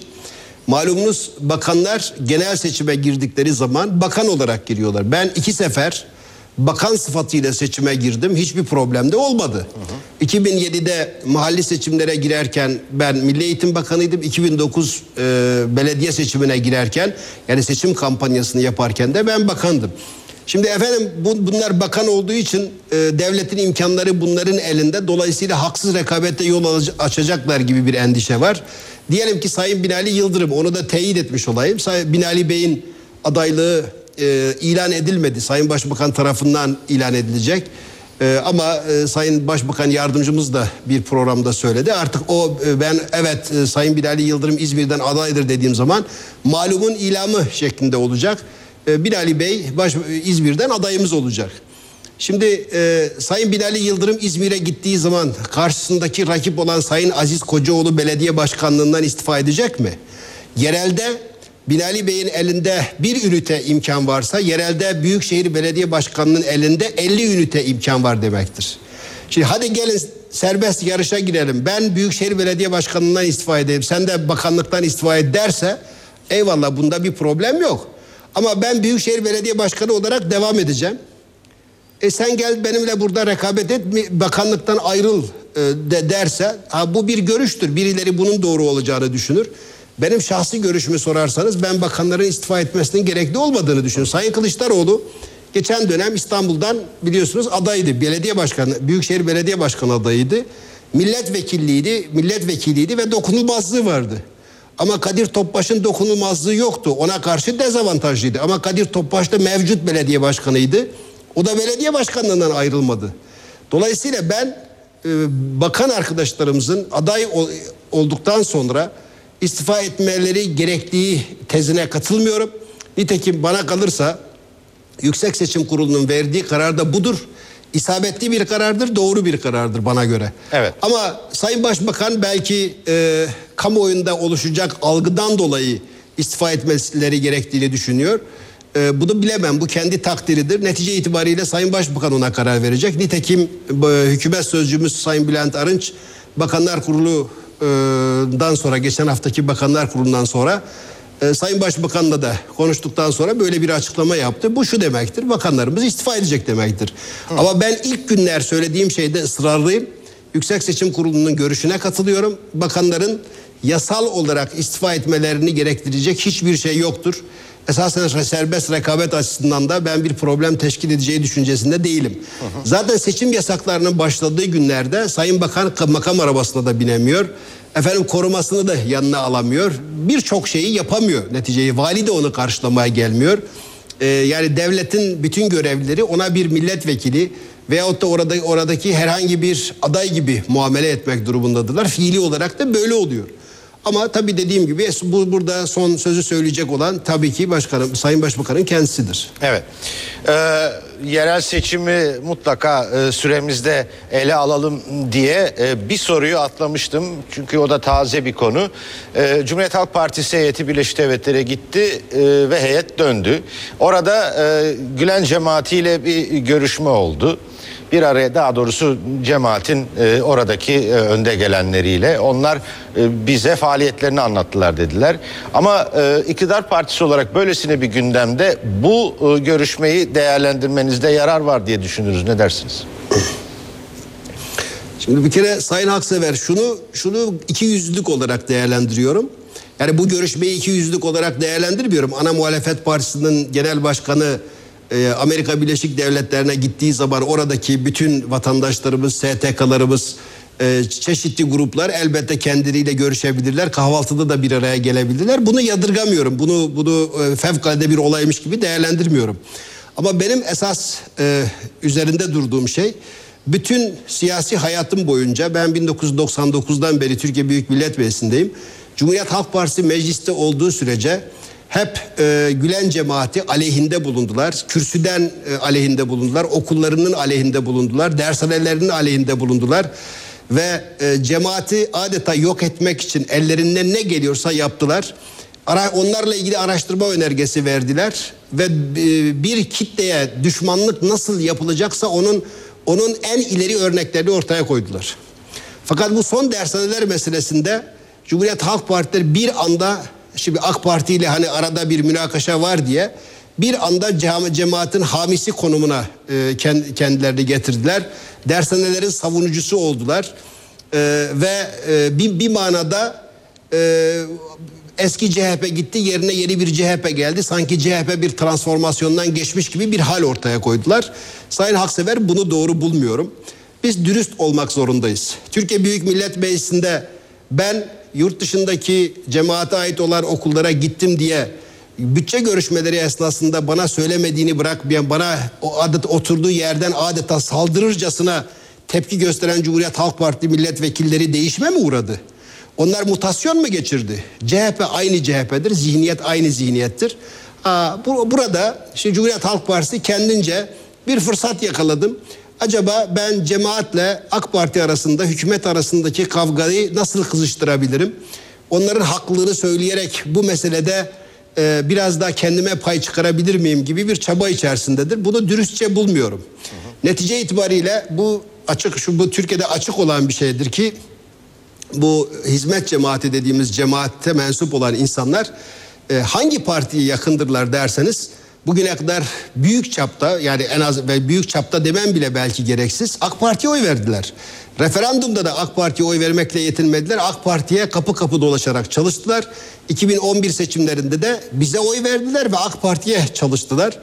malumunuz bakanlar genel seçime girdikleri zaman bakan olarak giriyorlar. Ben 2 sefer bakan sıfatıyla seçime girdim. Hiçbir problem de olmadı. 2007'de mahalli seçimlere girerken ben Milli Eğitim Bakanıydım. 2009 belediye seçimine girerken, yani seçim kampanyasını yaparken de ben bakandım. Şimdi efendim bunlar bakan olduğu için devletin imkanları bunların elinde. Dolayısıyla haksız rekabette yol açacaklar gibi bir endişe var. Diyelim ki Sayın Binali Yıldırım, onu da teyit etmiş olayım. Sayın Binali Bey'in adaylığı ilan edilmedi. Sayın Başbakan tarafından ilan edilecek. Ama Sayın Başbakan Yardımcımız da bir programda söyledi. Artık Sayın Binali Yıldırım İzmir'den adaydır dediğim zaman malumun ilamı şeklinde olacak. Binali Bey İzmir'den adayımız olacak. Şimdi Sayın Binali Yıldırım İzmir'e gittiği zaman karşısındaki rakip olan Sayın Aziz Kocaoğlu belediye başkanlığından istifa edecek mi? Yerelde Binali Bey'in elinde bir ünite imkan varsa yerelde Büyükşehir Belediye Başkanı'nın elinde 50 ünite imkan var demektir. Şimdi hadi gelin serbest yarışa girelim. Ben Büyükşehir Belediye Başkanı'ndan istifa edeyim. Sen de bakanlıktan istifa et derse eyvallah, bunda bir problem yok. Ama ben Büyükşehir Belediye Başkanı olarak devam edeceğim. Sen gel benimle burada rekabet et, bakanlıktan ayrıl de derse, bu bir görüştür. Birileri bunun doğru olacağını düşünür. Benim şahsi görüşümü sorarsanız ben bakanların istifa etmesinin gerekli olmadığını düşünüyorum. Sayın Kılıçdaroğlu geçen dönem İstanbul'dan biliyorsunuz adaydı. Belediye başkanı, Büyükşehir Belediye Başkanı adayıydı. Milletvekiliydi ve dokunulmazlığı vardı. Ama Kadir Topbaş'ın dokunulmazlığı yoktu. Ona karşı dezavantajlıydı. Ama Kadir Topbaş da mevcut belediye başkanıydı. O da belediye başkanlığından ayrılmadı. Dolayısıyla ben bakan arkadaşlarımızın aday olduktan sonra istifa etmeleri gerektiği tezine katılmıyorum. Nitekim bana kalırsa Yüksek Seçim Kurulu'nun verdiği karar da budur. İsabetli bir karardır, doğru bir karardır bana göre. Evet. Ama Sayın Başbakan belki kamuoyunda oluşacak algıdan dolayı istifa etmeleri gerektiğini düşünüyor. Bunu bilemem, bu kendi takdiridir. Netice itibariyle Sayın Başbakan ona karar verecek. Nitekim hükümet sözcüğümüz Sayın Bülent Arınç, Bakanlar Kurulu'dan sonra, geçen haftaki Bakanlar Kurulu'ndan sonra Sayın Başbakan'la da konuştuktan sonra böyle bir açıklama yaptı. Bu şu demektir: bakanlarımız istifa edecek demektir. Hı. Ama ben ilk günler söylediğim şeyde ısrarlıyım. Yüksek Seçim Kurulu'nun görüşüne katılıyorum. Bakanların yasal olarak istifa etmelerini gerektirecek hiçbir şey yoktur. Esasen serbest rekabet açısından da ben bir problem teşkil edeceği düşüncesinde değilim. Hı hı. Zaten seçim yasaklarının başladığı günlerde Sayın Bakan makam arabasına da binemiyor. Efendim, korumasını da yanına alamıyor. Birçok şeyi yapamıyor neticeyi. Vali de onu karşılamaya gelmiyor. Yani devletin bütün görevlileri ona bir milletvekili veyahut da oradaki herhangi bir aday gibi muamele etmek durumundadırlar. Fiili olarak da böyle oluyor. Ama tabii dediğim gibi burada son sözü söyleyecek olan tabii ki Sayın Başbakan'ın kendisidir. Evet. Yerel seçimi mutlaka süremizde ele alalım diye bir soruyu atlamıştım. Çünkü o da taze bir konu. Cumhuriyet Halk Partisi heyeti Birleşik Devletlere gitti ve heyet döndü. Orada Gülen cemaatiyle bir görüşme oldu. Bir araya, daha doğrusu cemaatin oradaki önde gelenleriyle, onlar bize faaliyetlerini anlattılar dediler. Ama iktidar partisi olarak böylesine bir gündemde bu görüşmeyi değerlendirmenizde yarar var diye düşünürüz. Ne dersiniz? Şimdi bir kere Sayın Haksever, şunu iki yüzlülük olarak değerlendiriyorum. Yani bu görüşmeyi iki yüzlülük olarak değerlendirmiyorum. Ana Muhalefet Partisi'nin genel başkanı Amerika Birleşik Devletleri'ne gittiği zaman oradaki bütün vatandaşlarımız, STK'larımız, çeşitli gruplar elbette kendileriyle görüşebilirler. Kahvaltıda da bir araya gelebilirler. Bunu yadırgamıyorum. Bunu fevkalade bir olaymış gibi değerlendirmiyorum. Ama benim esas üzerinde durduğum şey, bütün siyasi hayatım boyunca, ben 1999'dan beri Türkiye Büyük Millet Meclisi'ndeyim. Cumhuriyet Halk Partisi mecliste olduğu sürece hep Gülen cemaati aleyhinde bulundular. Kürsüden aleyhinde bulundular. Okullarının aleyhinde bulundular. Dershanelerinin aleyhinde bulundular. Ve cemaati adeta yok etmek için ellerinden ne geliyorsa yaptılar. Onlarla ilgili araştırma önergesi verdiler. Ve bir kitleye düşmanlık nasıl yapılacaksa onun en ileri örneklerini ortaya koydular. Fakat bu son dershaneler meselesinde Cumhuriyet Halk Partileri bir anda, şimdi AK Parti ile hani arada bir münakaşa var diye, bir anda cemaatin hamisi konumuna kendilerini getirdiler. Dershanelerin savunucusu oldular. Ve bir manada eski CHP gitti, yerine yeni bir CHP geldi. Sanki CHP bir transformasyondan geçmiş gibi bir hal ortaya koydular. Sayın Haksever, bunu doğru bulmuyorum. Biz dürüst olmak zorundayız. Türkiye Büyük Millet Meclisi'nde ben yurt dışındaki cemaate ait olan okullara gittim diye bütçe görüşmeleri esnasında bana söylemediğini bırakmayan, bana oturduğu yerden adeta saldırırcasına tepki gösteren Cumhuriyet Halk Partisi milletvekilleri değişme mi uğradı? Onlar mutasyon mu geçirdi? CHP aynı CHP'dir, zihniyet aynı zihniyettir. Burada işte Cumhuriyet Halk Partisi kendince bir fırsat yakaladım. Acaba ben cemaatle AK Parti arasında, hükümet arasındaki kavgayı nasıl kızıştırabilirim? Onların haklılığını söyleyerek bu meselede biraz daha kendime pay çıkarabilir miyim gibi bir çaba içerisindedir. Bunu dürüstçe bulmuyorum. Hı hı. Netice itibariyle bu bu Türkiye'de açık olan bir şeydir ki bu hizmet cemaati dediğimiz cemaate mensup olan insanlar hangi partiye yakındırlar derseniz, bugüne kadar büyük çapta, yani en az ve büyük çapta demem bile belki gereksiz, AK Parti'ye oy verdiler. Referandumda da AK Parti'ye oy vermekle yetinmediler. AK Parti'ye kapı kapı dolaşarak çalıştılar. 2011 seçimlerinde de bize oy verdiler ve AK Parti'ye çalıştılar.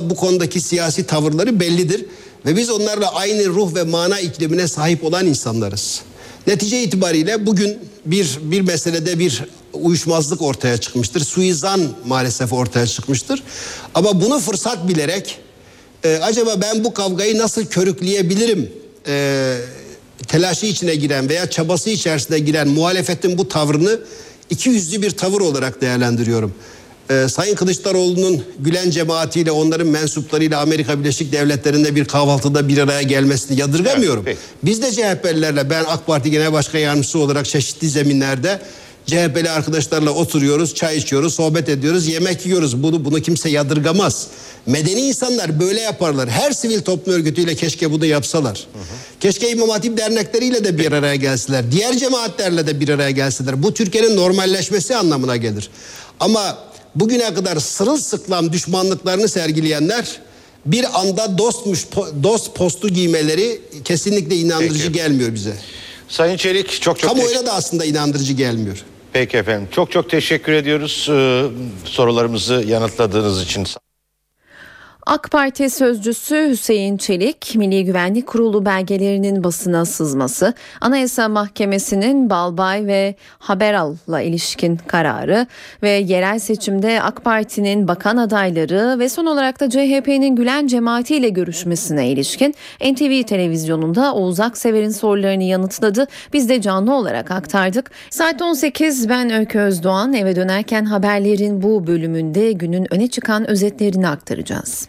Bu konudaki siyasi tavırları bellidir. Ve biz onlarla aynı ruh ve mana iklimine sahip olan insanlarız. Netice itibariyle bugün bir meselede bir uyuşmazlık ortaya çıkmıştır. Suizan maalesef ortaya çıkmıştır. Ama bunu fırsat bilerek acaba ben bu kavgayı nasıl körükleyebilirim telaşı içine giren veya çabası içerisine giren muhalefetin bu tavrını iki yüzlü bir tavır olarak değerlendiriyorum. Sayın Kılıçdaroğlu'nun Gülen cemaatiyle, onların mensuplarıyla Amerika Birleşik Devletleri'nde bir kahvaltıda bir araya gelmesini yadırgamıyorum. Evet, biz de CHP'lilerle, ben AK Parti Genel Başkan Yardımcısı olarak çeşitli zeminlerde CHP'li arkadaşlarla oturuyoruz, çay içiyoruz, sohbet ediyoruz, yemek yiyoruz. Bunu kimse yadırgamaz. Medeni insanlar böyle yaparlar. Her sivil toplum örgütüyle keşke bunu yapsalar. Keşke İmam Hatip dernekleriyle de bir araya gelseler. Diğer cemaatlerle de bir araya gelseler. Bu Türkiye'nin normalleşmesi anlamına gelir. Ama bugüne kadar sırılsıklam düşmanlıklarını sergileyenler bir anda dost postu giymeleri kesinlikle inandırıcı gelmiyor bize. Sayın Çelik, çok kamuoyuna da aslında inandırıcı gelmiyor. Peki efendim, çok teşekkür ediyoruz sorularımızı yanıtladığınız için. AK Parti sözcüsü Hüseyin Çelik, Milli Güvenlik Kurulu belgelerinin basına sızması, Anayasa Mahkemesi'nin Balbay ve Haberal'la ilişkin kararı ve yerel seçimde AK Parti'nin bakan adayları ve son olarak da CHP'nin Gülen cemaatiyle görüşmesine ilişkin NTV televizyonunda Oğuz Aksever'in sorularını yanıtladı. Biz de canlı olarak aktardık. Saat 18, ben Öykü Özdoğan. Eve dönerken haberlerin bu bölümünde günün öne çıkan özetlerini aktaracağız.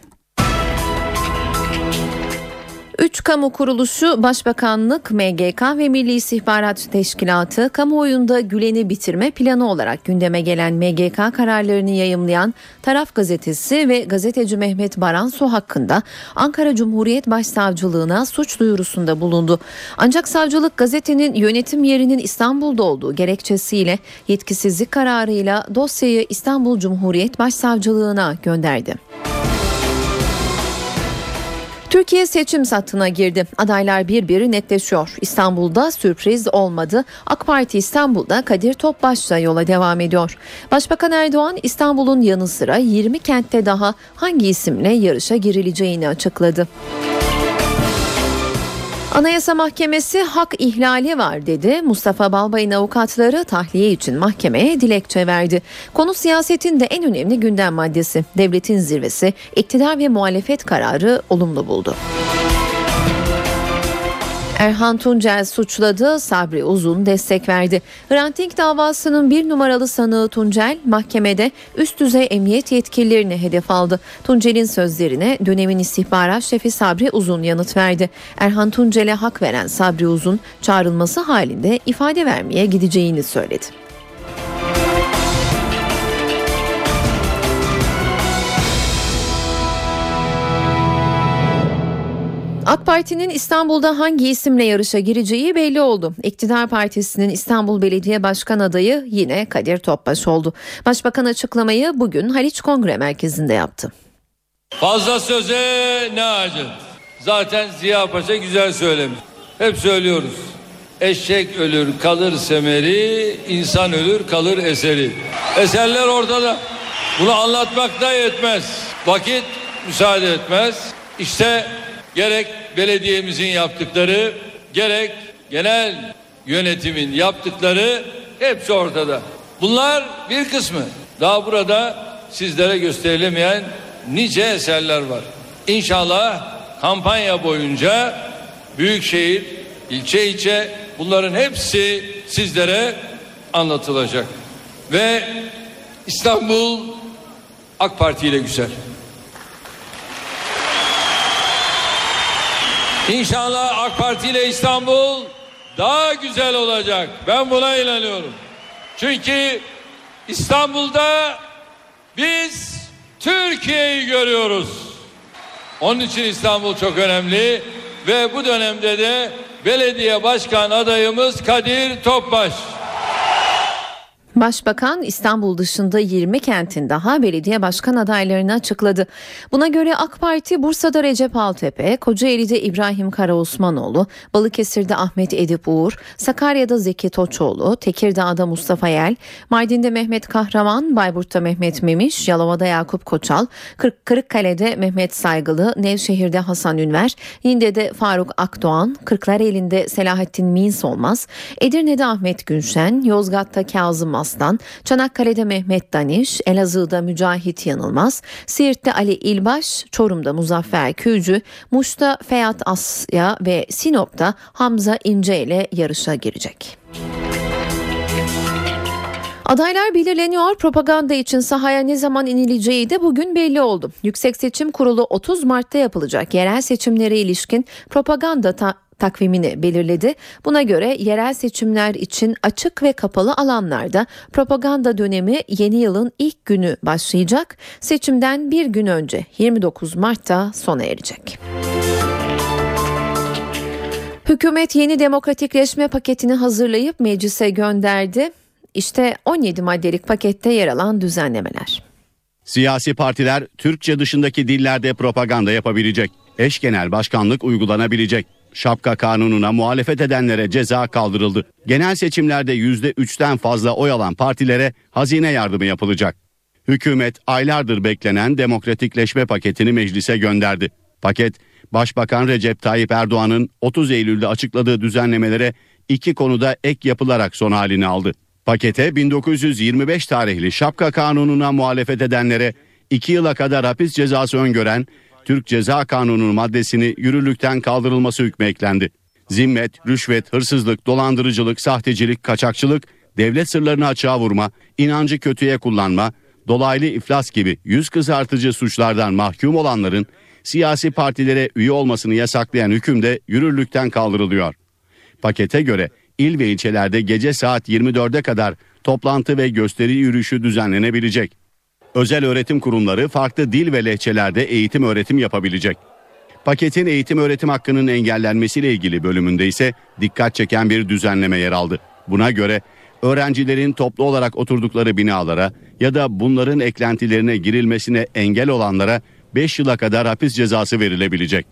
3 kamu kuruluşu, Başbakanlık, MGK ve Milli İstihbarat Teşkilatı, kamuoyunda Gülen'i bitirme planı olarak gündeme gelen MGK kararlarını yayımlayan Taraf Gazetesi ve gazeteci Mehmet Baransu hakkında Ankara Cumhuriyet Başsavcılığına suç duyurusunda bulundu. Ancak savcılık, gazetenin yönetim yerinin İstanbul'da olduğu gerekçesiyle yetkisizlik kararıyla dosyayı İstanbul Cumhuriyet Başsavcılığına gönderdi. Türkiye seçim hattına girdi. Adaylar birbiri netleşiyor. İstanbul'da sürpriz olmadı. AK Parti İstanbul'da Kadir Topbaş'la yola devam ediyor. Başbakan Erdoğan, İstanbul'un yanı sıra 20 kentte daha hangi isimle yarışa girileceğini açıkladı. Anayasa Mahkemesi hak ihlali var dedi. Mustafa Balbay'ın avukatları tahliye için mahkemeye dilekçe verdi. Konu siyasetin de en önemli gündem maddesi. Devletin zirvesi iktidar ve muhalefet kararı olumlu buldu. Erhan Tuncel suçladı, Sabri Uzun destek verdi. Hrant Dink davasının 1 numaralı sanığı Tuncel, mahkemede üst düzey emniyet yetkililerini hedef aldı. Tuncel'in sözlerine dönemin istihbarat şefi Sabri Uzun yanıt verdi. Erhan Tuncel'e hak veren Sabri Uzun, çağrılması halinde ifade vermeye gideceğini söyledi. AK Parti'nin İstanbul'da hangi isimle yarışa gireceği belli oldu. İktidar Partisi'nin İstanbul Belediye Başkan adayı yine Kadir Topbaş oldu. Başbakan açıklamayı bugün Haliç Kongre Merkezi'nde yaptı. Fazla söze ne acı. Zaten Ziya Paşa güzel söylemiş. Hep söylüyoruz. Eşek ölür kalır semeri, insan ölür kalır eseri. Eserler ortada. Bunu anlatmak da yetmez. Vakit müsaade etmez. İşte gerek belediyemizin yaptıkları, gerek genel yönetimin yaptıkları hepsi ortada. Bunlar bir kısmı. Daha burada sizlere gösterilemeyen nice eserler var. İnşallah kampanya boyunca büyükşehir, ilçe ilçe bunların hepsi sizlere anlatılacak. Ve İstanbul AK Parti ile güzel. İnşallah AK Parti ile İstanbul daha güzel olacak. Ben buna inanıyorum. Çünkü İstanbul'da biz Türkiye'yi görüyoruz. Onun için İstanbul çok önemli ve bu dönemde de belediye başkan adayımız Kadir Topbaş. Başbakan İstanbul dışında 20 kentin daha belediye başkan adaylarını açıkladı. Buna göre AK Parti Bursa'da Recep Altepe, Kocaeli'de İbrahim Karaosmanoğlu, Balıkesir'de Ahmet Edip Uğur, Sakarya'da Zeki Toçoğlu, Tekirdağ'da Mustafa Yel, Mardin'de Mehmet Kahraman, Bayburt'ta Mehmet Memiş, Yalova'da Yakup Koçal, Kırıkkale'de Mehmet Saygılı, Nevşehir'de Hasan Ünver, Niğde'de Faruk Akdoğan, Kırklareli'nde Selahattin Minsolmaz, Edirne'de Ahmet Gülşen, Yozgat'ta Kazım Aslan, Aslan, Çanakkale'de Mehmet Daniş, Elazığ'da Mücahit Yanılmaz, Siirt'te Ali İlbaş, Çorum'da Muzaffer Köycü, Muş'ta Feyyat Asya ve Sinop'ta Hamza İnce ile yarışa girecek. Adaylar belirleniyor. Propaganda için sahaya ne zaman inileceği de bugün belli oldu. Yüksek Seçim Kurulu 30 Mart'ta yapılacak yerel seçimlere ilişkin propaganda takvimini belirledi. Buna göre yerel seçimler için açık ve kapalı alanlarda propaganda dönemi yeni yılın ilk günü başlayacak. Seçimden bir gün önce 29 Mart'ta sona erecek. Hükümet yeni demokratikleşme paketini hazırlayıp meclise gönderdi. İşte 17 maddelik pakette yer alan düzenlemeler. Siyasi partiler Türkçe dışındaki dillerde propaganda yapabilecek. Eş genel başkanlık uygulanabilecek. Şapka kanununa muhalefet edenlere ceza kaldırıldı. Genel seçimlerde %3'ten fazla oy alan partilere hazine yardımı yapılacak. Hükümet aylardır beklenen demokratikleşme paketini meclise gönderdi. Paket, Başbakan Recep Tayyip Erdoğan'ın 30 Eylül'de açıkladığı düzenlemelere iki konuda ek yapılarak son halini aldı. Pakete 1925 tarihli şapka kanununa muhalefet edenlere 2 yıla kadar hapis cezası öngören Türk Ceza Kanunu maddesini yürürlükten kaldırılması hükmü eklendi. Zimmet, rüşvet, hırsızlık, dolandırıcılık, sahtecilik, kaçakçılık, devlet sırlarını açığa vurma, inancı kötüye kullanma, dolaylı iflas gibi yüz kızartıcı suçlardan mahkum olanların siyasi partilere üye olmasını yasaklayan hüküm de yürürlükten kaldırılıyor. Pakete göre İl ve ilçelerde gece saat 24'e kadar toplantı ve gösteri yürüyüşü düzenlenebilecek. Özel öğretim kurumları farklı dil ve lehçelerde eğitim öğretim yapabilecek. Paketin eğitim öğretim hakkının engellenmesiyle ilgili bölümünde ise dikkat çeken bir düzenleme yer aldı. Buna göre öğrencilerin toplu olarak oturdukları binalara ya da bunların eklentilerine girilmesine engel olanlara 5 yıla kadar hapis cezası verilebilecek.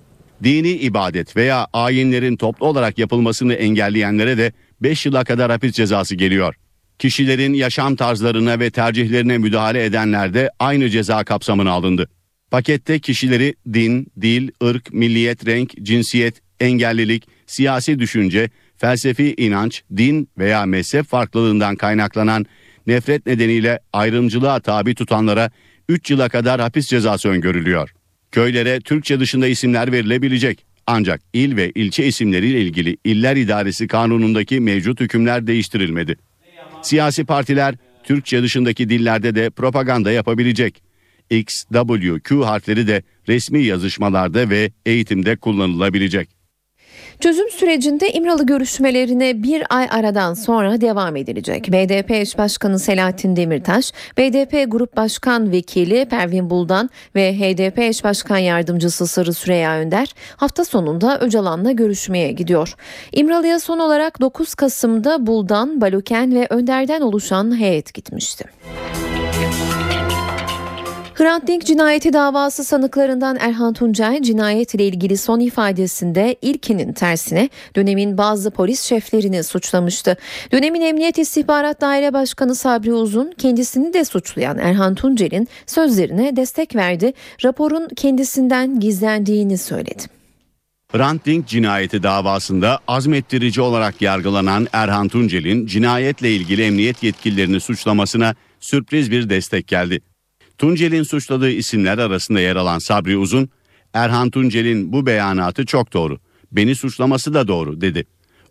Dini ibadet veya ayinlerin toplu olarak yapılmasını engelleyenlere de 5 yıla kadar hapis cezası geliyor. Kişilerin yaşam tarzlarına ve tercihlerine müdahale edenler de aynı ceza kapsamına alındı. Pakette kişileri din, dil, ırk, milliyet, renk, cinsiyet, engellilik, siyasi düşünce, felsefi inanç, din veya mezhep farklılığından kaynaklanan nefret nedeniyle ayrımcılığa tabi tutanlara 3 yıla kadar hapis cezası öngörülüyor. Köylere Türkçe dışında isimler verilebilecek. Ancak il ve ilçe isimleriyle ilgili İller İdaresi Kanunu'ndaki mevcut hükümler değiştirilmedi. Siyasi partiler Türkçe dışındaki dillerde de propaganda yapabilecek. X, W, Q harfleri de resmi yazışmalarda ve eğitimde kullanılabilecek. Çözüm sürecinde İmralı görüşmelerine bir ay aradan sonra devam edilecek. BDP Eş Başkanı Selahattin Demirtaş, BDP Grup Başkan Vekili Pervin Buldan ve HDP Eş Başkan Yardımcısı Sarı Süreyya Önder hafta sonunda Öcalan'la görüşmeye gidiyor. İmralı'ya son olarak 9 Kasım'da Buldan, Baluken ve Önder'den oluşan heyet gitmişti. Hrant Dink cinayeti davası sanıklarından Erhan Tuncel cinayetle ilgili son ifadesinde ilkinin tersine dönemin bazı polis şeflerini suçlamıştı. Dönemin Emniyet İstihbarat Daire Başkanı Sabri Uzun kendisini de suçlayan Erhan Tuncel'in sözlerine destek verdi. Raporun kendisinden gizlendiğini söyledi. Hrant Dink cinayeti davasında azmettirici olarak yargılanan Erhan Tuncel'in cinayetle ilgili emniyet yetkililerini suçlamasına sürpriz bir destek geldi. Tuncel'in suçladığı isimler arasında yer alan Sabri Uzun, "Erhan Tuncel'in bu beyanatı çok doğru, beni suçlaması da doğru" dedi.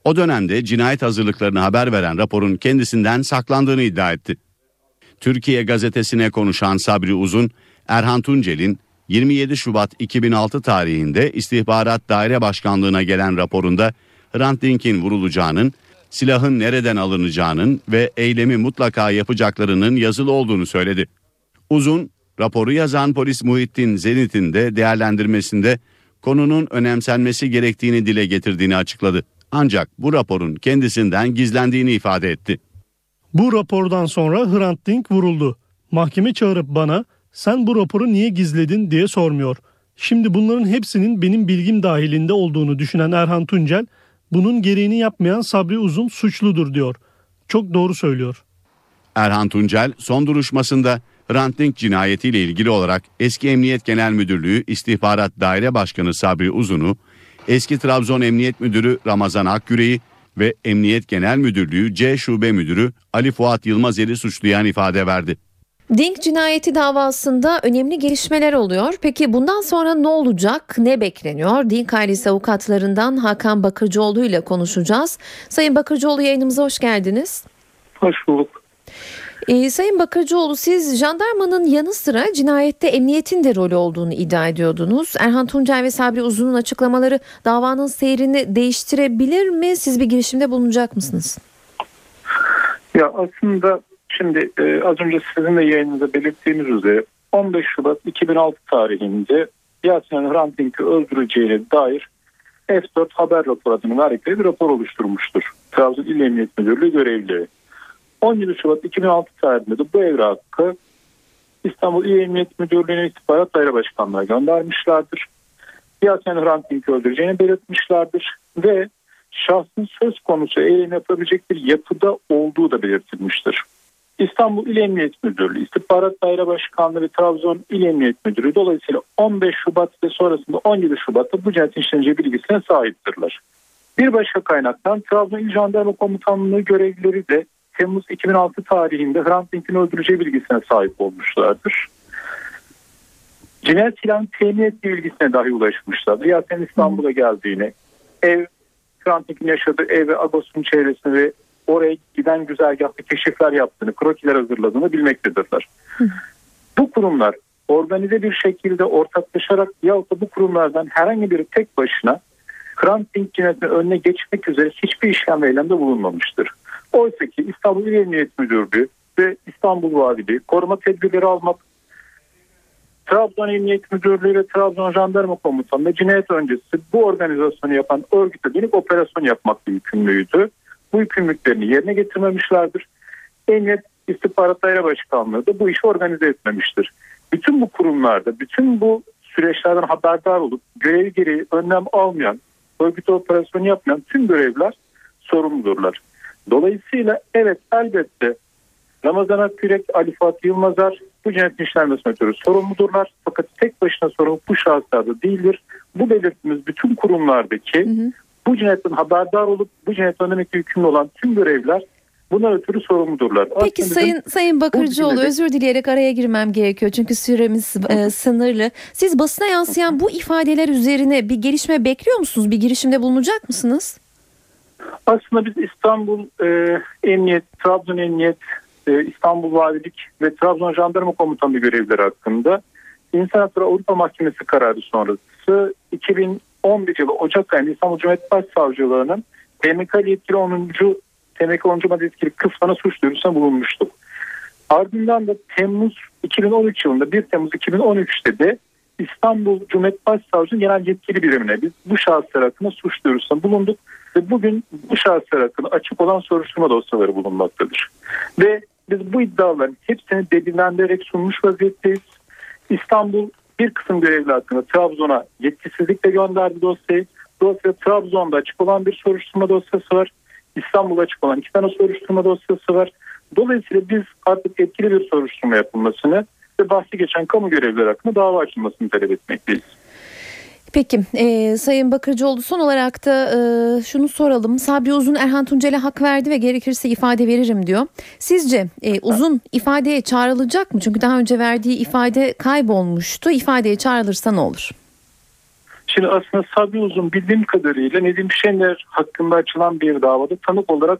O dönemde cinayet hazırlıklarını haber veren raporun kendisinden saklandığını iddia etti. Türkiye gazetesine konuşan Sabri Uzun, Erhan Tuncel'in 27 Şubat 2006 tarihinde İstihbarat Daire Başkanlığı'na gelen raporunda Hrant Dink'in vurulacağının, silahın nereden alınacağının ve eylemi mutlaka yapacaklarının yazılı olduğunu söyledi. Uzun, raporu yazan polis Muhittin Zenit'in de değerlendirmesinde konunun önemsenmesi gerektiğini dile getirdiğini açıkladı. Ancak bu raporun kendisinden gizlendiğini ifade etti. "Bu rapordan sonra Hrant Dink vuruldu. Mahkeme çağırıp bana sen bu raporu niye gizledin diye sormuyor. Şimdi bunların hepsinin benim bilgim dahilinde olduğunu düşünen Erhan Tuncel, bunun gereğini yapmayan Sabri Uzun suçludur diyor. Çok doğru söylüyor." Erhan Tuncel son duruşmasında Hrant Dink cinayetiyle ilgili olarak eski Emniyet Genel Müdürlüğü İstihbarat Daire Başkanı Sabri Uzun'u, eski Trabzon Emniyet Müdürü Ramazan Akgüre'yi ve Emniyet Genel Müdürlüğü C Şube Müdürü Ali Fuat Yılmazer'i suçlayan ifade verdi. Dink cinayeti davasında önemli gelişmeler oluyor. Peki bundan sonra ne olacak, ne bekleniyor? Dink ailesi avukatlarından Hakan Bakırcıoğlu ile konuşacağız. Sayın Bakırcıoğlu, yayınımıza hoş geldiniz. Hoş bulduk. Sayın Bakırcıoğlu, siz jandarmanın yanı sıra cinayette emniyetin de rolü olduğunu iddia ediyordunuz. Erhan Tuncel ve Sabri Uzun'un açıklamaları davanın seyrini değiştirebilir mi? Siz bir girişimde bulunacak mısınız? Ya aslında şimdi az önce sizin de yayınınızda belirttiğiniz üzere 15 Şubat 2006 tarihinde Yasin'in Hrant Dink'i öldüreceğine dair F4 haber raporu adına hareketli bir rapor oluşturmuştur Trabzon İl Emniyet Müdürlüğü görevlileri. 17 Şubat 2006 tarihinde de bu evrakı İstanbul İl Emniyet Müdürlüğü'ne İstihbarat Daire Başkanlığı'na göndermişlerdir. Yasin Hrant Dink'i öldüreceğini belirtmişlerdir ve şahsın söz konusu eylem yapabilecek bir yapıda olduğu da belirtilmiştir. İstanbul İl Emniyet Müdürlüğü, İstihbarat Daire Başkanlığı ve Trabzon İl Emniyet Müdürlüğü dolayısıyla 15 Şubat ve sonrasında 17 Şubat'ta bu cinayetin işleneceği bilgisine sahiptirler. Bir başka kaynaktan Trabzon İl Jandarma Komutanlığı görevlileri de Temmuz 2006 tarihinde Hrant Dink'in öldüreceği bilgisine sahip olmuşlardır. Cinayet silahını temin ettiği bilgisine dahi ulaşmışlardır. Yasin'in İstanbul'a geldiğini, ev, Hrant Dink'in yaşadığı ev ve Agos'un çevresini ve oraya giden güzergahta keşifler yaptığını, krokiler hazırladığını bilmektedirler. Bu kurumlar organize bir şekilde ortaklaşarak yahut da bu kurumlardan herhangi biri tek başına Hrant Dink cinayetinin önüne geçmek üzere hiçbir işlem ve eylemde bulunmamıştır. Oysa ki İstanbul İl Emniyet Müdürlüğü ve İstanbul Valiliği koruma tedbirleri almak, Trabzon Emniyet Müdürlüğü ve Trabzon Jandarma Komutanlığı cinayet öncesi bu organizasyonu yapan örgüte dönük operasyon yapmakla yükümlüydü. Bu yükümlülüklerini yerine getirmemişlerdir. Emniyet İstihbarat Daire Başkanlığı da bu işi organize etmemiştir. Bütün bu kurumlarda, bütün bu süreçlerden haberdar olup görevi gereği önlem almayan, örgüte operasyon yapmayan tüm görevliler sorumludurlar. Dolayısıyla evet, elbette Ramazan Akgürek, Ali Fuat Yılmazer bu cinayetin işlenmesine göre sorumludurlar. Fakat tek başına sorumlu bu şahıslarda değildir. Bu belirttiğimiz bütün kurumlardaki bu cinayetten haberdar olup bu cinayetten önlemekle yükümlü olan tüm görevler bundan ötürü sorumludurlar. Peki aslında Sayın Bakırcıoğlu, özür dileyerek araya girmem gerekiyor çünkü süremiz sınırlı. Siz basına yansıyan bu ifadeler üzerine bir gelişme bekliyor musunuz? Bir girişimde bulunacak mısınız? Aslında biz İstanbul Emniyet, Trabzon Emniyet, İstanbul Valilik ve Trabzon Jandarma Komutanlığı görevleri hakkında İnsan Hakları Avrupa Mahkemesi kararı sonrası 2011 yılı Ocak ayında İstanbul Cumhuriyet Başsavcılığı'nın TMK ile yetkili 10. madde yetkili kısmına suç duyurusuna bulunmuştuk. Ardından da 1 Temmuz 2013'te de İstanbul Cumhuriyet Başsavcılığı Genel Yetkili Birimine biz bu şahıslar hakkında suç duyurusuna bulunduk ve bugün bu şahıslar hakkında açık olan soruşturma dosyaları bulunmaktadır. Ve biz bu iddiaların hepsini delillendirerek sunmuş vaziyetteyiz. İstanbul bir kısım görevli hakkında Trabzon'a yetkisizlikle gönderdi dosyayı. Dosya Trabzon'da açık olan bir soruşturma dosyası var. İstanbul'da açık olan 2 tane soruşturma dosyası var. Dolayısıyla biz artık etkili bir soruşturma yapılmasını ve bahsi geçen kamu görevlileri hakkında dava açılmasını talep etmekteyiz. Peki Sayın Bakırcıoğlu, son olarak da şunu soralım. Sabri Uzun Erhan Tuncel'e hak verdi ve gerekirse ifade veririm diyor. Sizce Uzun ifadeye çağrılacak mı? Çünkü daha önce verdiği ifade kaybolmuştu. İfadeye çağrılırsa ne olur? Şimdi aslında Sabri Uzun bildiğim kadarıyla Nedim Şener hakkında açılan bir davada tanık olarak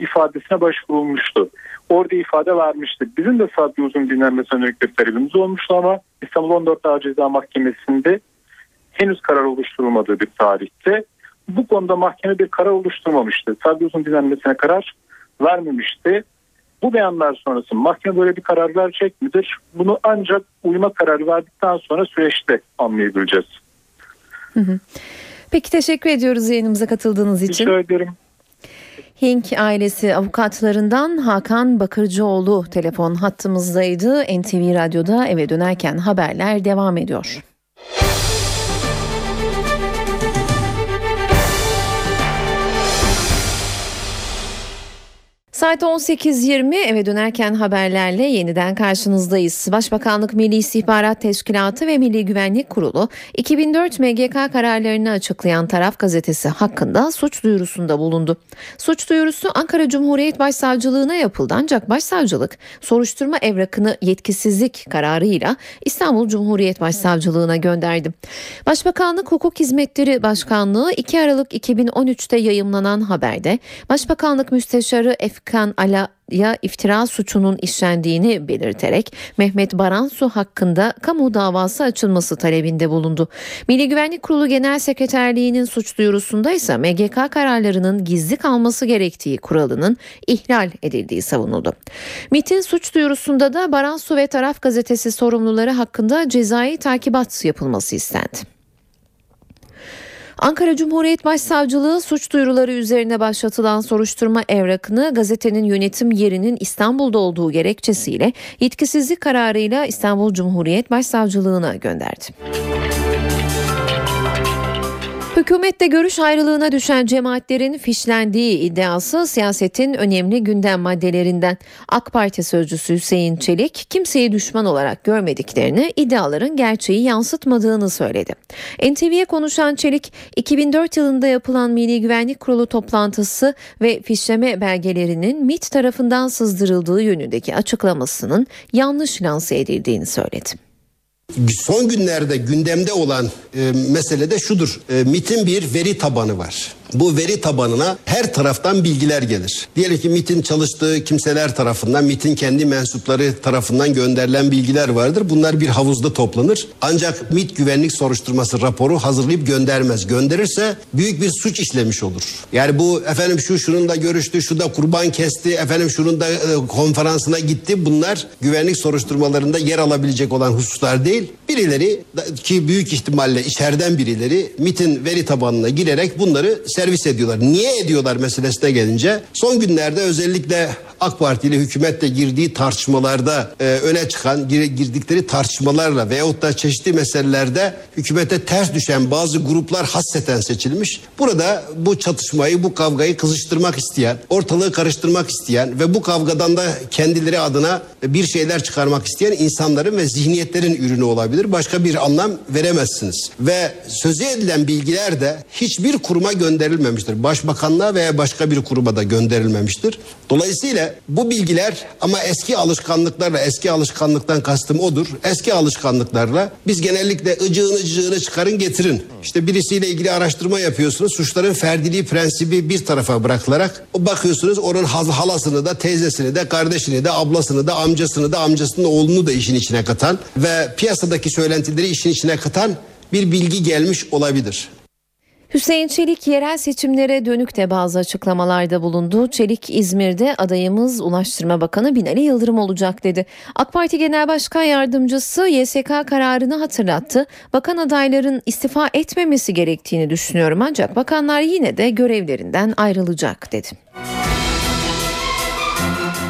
ifadesine başvurulmuştu. Orada ifade vermişti. Bizim de Sabri Uzun dinlenmesine yönelik bir talebimiz olmuştu ama İstanbul 14 Ağır Ceza Mahkemesi'nde henüz karar oluşturulmadığı bir tarihte bu konuda mahkeme bir karar oluşturmamıştı. Sabri Uzun dinlenmesine karar vermemişti. Bu beyanlar sonrası mahkeme böyle bir karar verecek midir? Bunu ancak uyuma kararı verdikten sonra süreçte anlayabileceğiz. Peki teşekkür ediyoruz yayınımıza katıldığınız için. Rica ederim. Hink ailesi avukatlarından Hakan Bakırcıoğlu telefon hattımızdaydı. NTV Radyo'da eve dönerken haberler devam ediyor. Saat 18.20 eve dönerken haberlerle yeniden karşınızdayız. Başbakanlık Milli İstihbarat Teşkilatı ve Milli Güvenlik Kurulu 2004 MGK kararlarını açıklayan Taraf Gazetesi hakkında suç duyurusunda bulundu. Suç duyurusu Ankara Cumhuriyet Başsavcılığına yapıldı ancak Başsavcılık soruşturma evrakını yetkisizlik kararıyla İstanbul Cumhuriyet Başsavcılığına gönderdi. Başbakanlık Hukuk Hizmetleri Başkanlığı 2 Aralık 2013'te yayımlanan haberde Başbakanlık Müsteşarı Efkan Ala'ya iftira suçunun işlendiğini belirterek Mehmet Baransu hakkında kamu davası açılması talebinde bulundu. Milli Güvenlik Kurulu Genel Sekreterliği'nin suç duyurusunda ise MGK kararlarının gizli kalması gerektiği kuralının ihlal edildiği savunuldu. MİT'in suç duyurusunda da Baransu ve Taraf Gazetesi sorumluları hakkında cezai takibat yapılması istendi. Ankara Cumhuriyet Başsavcılığı suç duyuruları üzerine başlatılan soruşturma evrakını gazetenin yönetim yerinin İstanbul'da olduğu gerekçesiyle yetkisizlik kararıyla İstanbul Cumhuriyet Başsavcılığına gönderdi. Hükümette görüş ayrılığına düşen cemaatlerin fişlendiği iddiası siyasetin önemli gündem maddelerinden. AK Parti sözcüsü Hüseyin Çelik, kimseyi düşman olarak görmediklerini, iddiaların gerçeği yansıtmadığını söyledi. NTV'ye konuşan Çelik, 2004 yılında yapılan Milli Güvenlik Kurulu toplantısı ve fişleme belgelerinin MİT tarafından sızdırıldığı yönündeki açıklamasının yanlış lanse edildiğini söyledi. Son günlerde gündemde olan mesele de şudur. MİT'in bir veri tabanı var. Bu veri tabanına her taraftan bilgiler gelir. Diyelim ki MİT'in çalıştığı kimseler tarafından, MİT'in kendi mensupları tarafından gönderilen bilgiler vardır. Bunlar bir havuzda toplanır. Ancak MİT güvenlik soruşturması raporu hazırlayıp göndermez. Gönderirse büyük bir suç işlemiş olur. Yani bu efendim şununla görüştü, şu da kurban kesti, efendim şunun da konferansına gitti. Bunlar güvenlik soruşturmalarında yer alabilecek olan hususlar değil. Birileri ki büyük ihtimalle içeriden birileri MİT'in veri tabanına girerek bunları servis ediyorlar. Niye ediyorlar meselesine gelince son günlerde özellikle AK Parti ile hükümetle girdiği tartışmalarda öne çıkan girdikleri tartışmalarla veyahut da çeşitli meselelerde hükümete ters düşen bazı gruplar hasseten seçilmiş. Burada bu çatışmayı, bu kavgayı kızıştırmak isteyen, ortalığı karıştırmak isteyen ve bu kavgadan da kendileri adına bir şeyler çıkarmak isteyen insanların ve zihniyetlerin ürünü olabilir. Başka bir anlam veremezsiniz. Ve sözü edilen bilgiler de hiçbir kuruma gönderilmemiştir. Başbakanlığa veya başka bir kuruma da gönderilmemiştir. Dolayısıyla bu bilgiler ama eski alışkanlıklarla, eski alışkanlıktan kastım odur. Eski alışkanlıklarla biz genellikle ıcığını çıkarın getirin. İşte birisiyle ilgili araştırma yapıyorsunuz. Suçların ferdiliği prensibi bir tarafa bırakılarak bakıyorsunuz onun halasını da, teyzesini de, kardeşini de, ablasını da, amcasını da, amcasının oğlunu da işin içine katan ve piyasadaki söylentileri işin içine katan bir bilgi gelmiş olabilir. Hüseyin Çelik yerel seçimlere dönük de bazı açıklamalarda bulundu. Çelik, İzmir'de adayımız Ulaştırma Bakanı Binali Yıldırım olacak dedi. AK Parti Genel Başkan Yardımcısı YSK kararını hatırlattı. Bakan adayların istifa etmemesi gerektiğini düşünüyorum ancak bakanlar yine de görevlerinden ayrılacak dedi.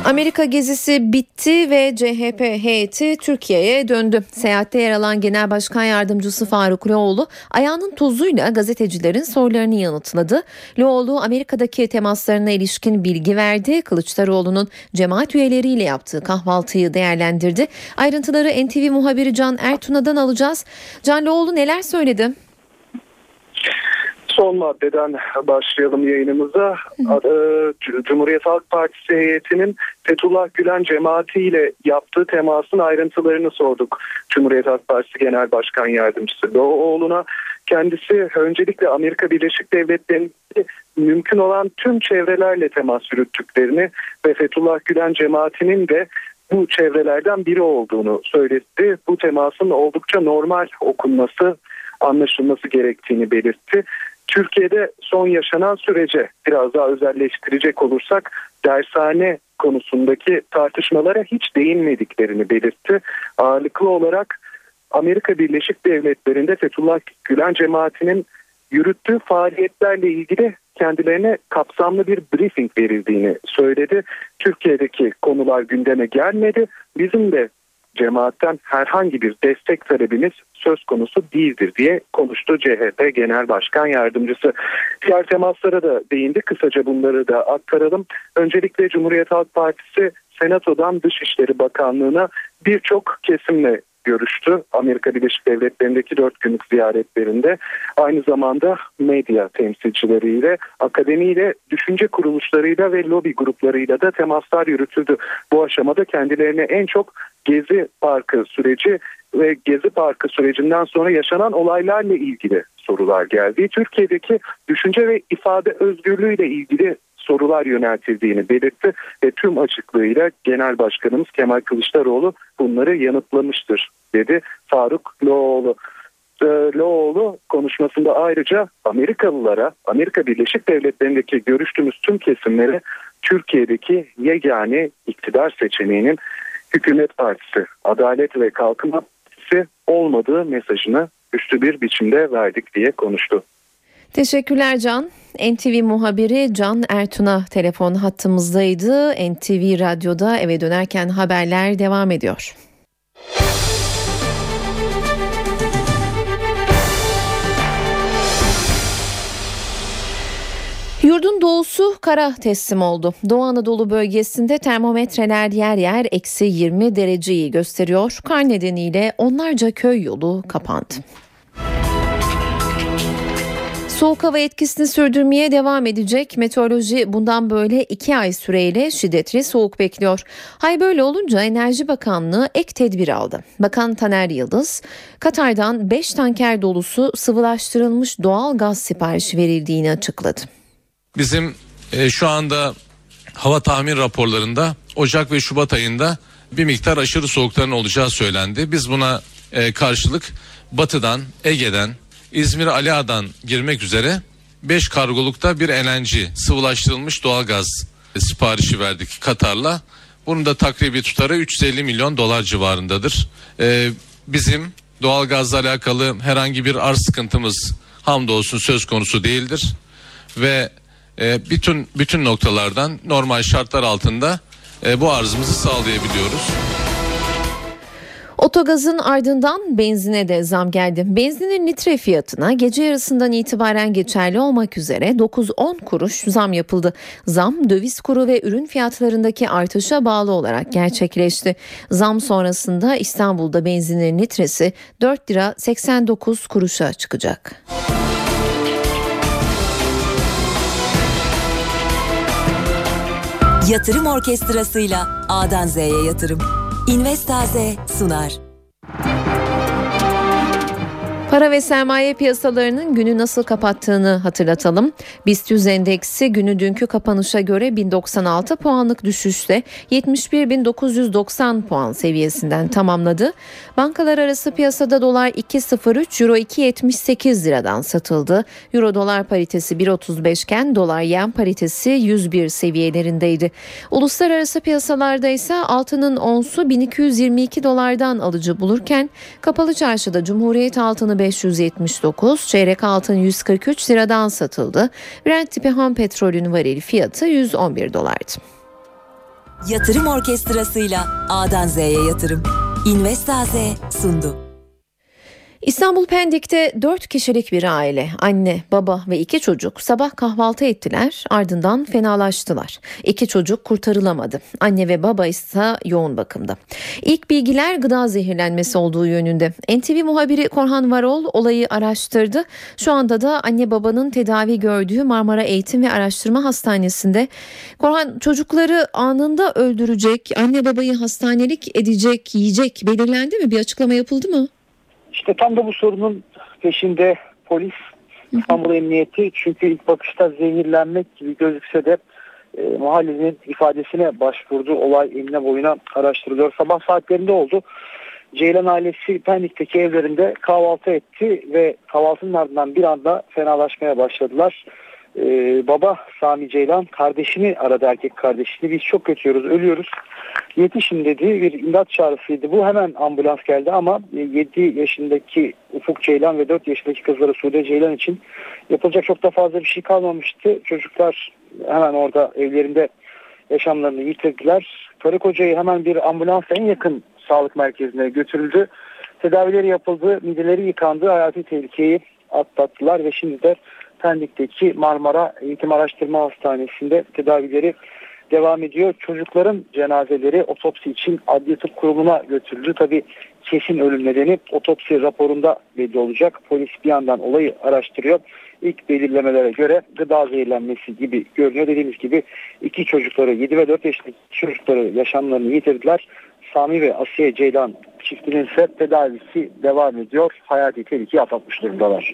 Amerika gezisi bitti ve CHP heyeti Türkiye'ye döndü. Seyahatte yer alan Genel Başkan Yardımcısı Faruk Loğlu ayağının tozuyla gazetecilerin sorularını yanıtladı. Loğlu Amerika'daki temaslarına ilişkin bilgi verdi. Kılıçdaroğlu'nun cemaat üyeleriyle yaptığı kahvaltıyı değerlendirdi. Ayrıntıları NTV muhabiri Can Ertuna'dan alacağız. Can, Loğlu neler söyledi? Son maddeden başlayalım yayınımıza. Cumhuriyet Halk Partisi heyetinin Fethullah Gülen cemaatiyle yaptığı temasın ayrıntılarını sorduk. Cumhuriyet Halk Partisi Genel Başkan Yardımcısı Doğuoğlu'na kendisi öncelikle Amerika Birleşik Devletleri'nde mümkün olan tüm çevrelerle temas yürüttüklerini ve Fethullah Gülen cemaatinin de bu çevrelerden biri olduğunu söyledi. Bu temasın oldukça normal okunması, anlaşılması gerektiğini belirtti. Türkiye'de son yaşanan sürece biraz daha özelleştirecek olursak dershane konusundaki tartışmalara hiç değinmediklerini belirtti. Ağırlıklı olarak Amerika Birleşik Devletleri'nde Fethullah Gülen cemaatinin yürüttüğü faaliyetlerle ilgili kendilerine kapsamlı bir briefing verildiğini söyledi. Türkiye'deki konular gündeme gelmedi. Bizim de cemaatten herhangi bir destek talebimiz söz konusu değildir diye konuştu CHP Genel Başkan Yardımcısı. Diğer temaslara da değindi. Kısaca bunları da aktaralım. Öncelikle Cumhuriyet Halk Partisi Senato'dan Dışişleri Bakanlığı'na birçok kesimle görüştü. Amerika Birleşik Devletleri'ndeki 4 günlük ziyaretlerinde aynı zamanda medya temsilcileriyle, akademiyle, düşünce kuruluşlarıyla ve lobi gruplarıyla da temaslar yürütüldü. Bu aşamada kendilerine en çok Gezi Parkı süreci ve Gezi Parkı sürecinden sonra yaşanan olaylarla ilgili sorular geldi. Türkiye'deki düşünce ve ifade özgürlüğüyle ilgili sorular yöneltildiğini belirtti ve tüm açıklığıyla Genel Başkanımız Kemal Kılıçdaroğlu bunları yanıtlamıştır dedi Faruk Loğlu. Loğlu konuşmasında ayrıca Amerikalılara, Amerika Birleşik Devletleri'ndeki görüştüğümüz tüm kesimlere Türkiye'deki yegane iktidar seçeneğinin Hükümet Partisi, Adalet ve Kalkınma Partisi olmadığı mesajını güçlü bir biçimde verdik diye konuştu. Teşekkürler Can. NTV muhabiri Can Ertun'a telefon hattımızdaydı. NTV Radyo'da eve dönerken haberler devam ediyor. Yurdun doğusu kara teslim oldu. Doğu Anadolu bölgesinde termometreler yer yer eksi 20 dereceyi gösteriyor. Kar nedeniyle onlarca köy yolu kapandı. Soğuk hava etkisini sürdürmeye devam edecek. Meteoroloji bundan böyle 2 ay süreyle şiddetli soğuk bekliyor. Hal böyle olunca Enerji Bakanlığı ek tedbir aldı. Bakan Taner Yıldız, Katar'dan 5 tanker dolusu sıvılaştırılmış doğal gaz siparişi verildiğini açıkladı. Bizim şu anda hava tahmin raporlarında Ocak ve Şubat ayında bir miktar aşırı soğukların olacağı söylendi. Biz buna karşılık Batı'dan, Ege'den, İzmir Aliağa'dan girmek üzere 5 kargolukta bir LNG sıvılaştırılmış doğalgaz siparişi verdik Katar'la. Bunun da takribi tutarı $350 milyon civarındadır. Bizim doğalgazla alakalı herhangi bir arz sıkıntımız hamdolsun söz konusu değildir. Ve bütün noktalardan normal şartlar altında bu arzımızı sağlayabiliyoruz. Otogazın ardından benzine de zam geldi. Benzinin litre fiyatına gece yarısından itibaren geçerli olmak üzere 9-10 kuruş zam yapıldı. Zam döviz kuru ve ürün fiyatlarındaki artışa bağlı olarak gerçekleşti. Zam sonrasında İstanbul'da benzinin litresi 4 lira 89 kuruşa çıkacak. Yatırım Orkestrası'yla A'dan Z'ye yatırım. İnvestaze sunar. Para ve sermaye piyasalarının günü nasıl kapattığını hatırlatalım. BIST 100 endeksi günü dünkü kapanışa göre 1096 puanlık düşüşte 71.990 puan seviyesinden tamamladı. Bankalar arası piyasada dolar 2.03, euro 2.78 liradan satıldı. Euro dolar paritesi 1.35 iken dolar yen paritesi 101 seviyelerindeydi. Uluslararası piyasalarda ise altının onsu 1222 dolardan alıcı bulurken kapalı çarşıda Cumhuriyet altını 579, çeyrek altın 143 liradan satıldı. Brent tipi ham petrolün varil fiyatı 111 dolardı. Yatırım Orkestrası'yla A'dan Z'ye yatırım. İnvestaze sundu. İstanbul Pendik'te 4 kişilik bir aile, anne, baba ve 2 çocuk sabah kahvaltı ettiler, ardından fenalaştılar. 2 çocuk kurtarılamadı. Anne ve baba ise yoğun bakımda. İlk bilgiler gıda zehirlenmesi olduğu yönünde. NTV muhabiri Korhan Varol olayı araştırdı. Şu anda da anne babanın tedavi gördüğü Marmara Eğitim ve Araştırma Hastanesi'nde. Korhan, çocukları anında öldürecek, anne babayı hastanelik edecek yiyecek belirlendi mi? Bir açıklama yapıldı mı? İşte tam da bu sorunun peşinde polis, İstanbul Emniyeti, çünkü ilk bakışta zehirlenmek gibi gözükse de mahallenin ifadesine başvurdu. Olay enine boyuna araştırılıyor. Sabah saatlerinde oldu. Ceylan ailesi Pendik'teki evlerinde kahvaltı etti ve kahvaltının ardından bir anda fenalaşmaya başladılar. Baba Sami Ceylan kardeşini aradı, erkek kardeşini. "Biz çok kötüyoruz, ölüyoruz, yetişin" dedi. Bir imdat çağrısıydı bu. Hemen ambulans geldi ama 7 yaşındaki Ufuk Ceylan ve 4 yaşındaki kızları Sude Ceylan için yapılacak çok da fazla bir şey kalmamıştı. Çocuklar hemen orada evlerinde yaşamlarını yitirdiler. Karı kocayı hemen bir ambulansla en yakın sağlık merkezine götürüldü. Tedavileri yapıldı, mideleri yıkandı, hayati tehlikeyi atlattılar ve şimdi de Pendik'teki Marmara Eğitim Araştırma Hastanesi'nde tedavileri devam ediyor. Çocukların cenazeleri otopsi için Adli Tıp Kurumu'na götürüldü. Tabii kesin ölüm nedeni otopsi raporunda belli olacak. Polis bir yandan olayı araştırıyor. İlk belirlemelere göre gıda zehirlenmesi gibi görünüyor. Dediğimiz gibi iki çocukları, 7 ve 4 yaşındaki çocukları yaşamlarını yitirdiler. Sami ve Asiye Ceylan çiftinin ise tedavisi devam ediyor. Hayati tehlikeyi atlatmış durumdalar.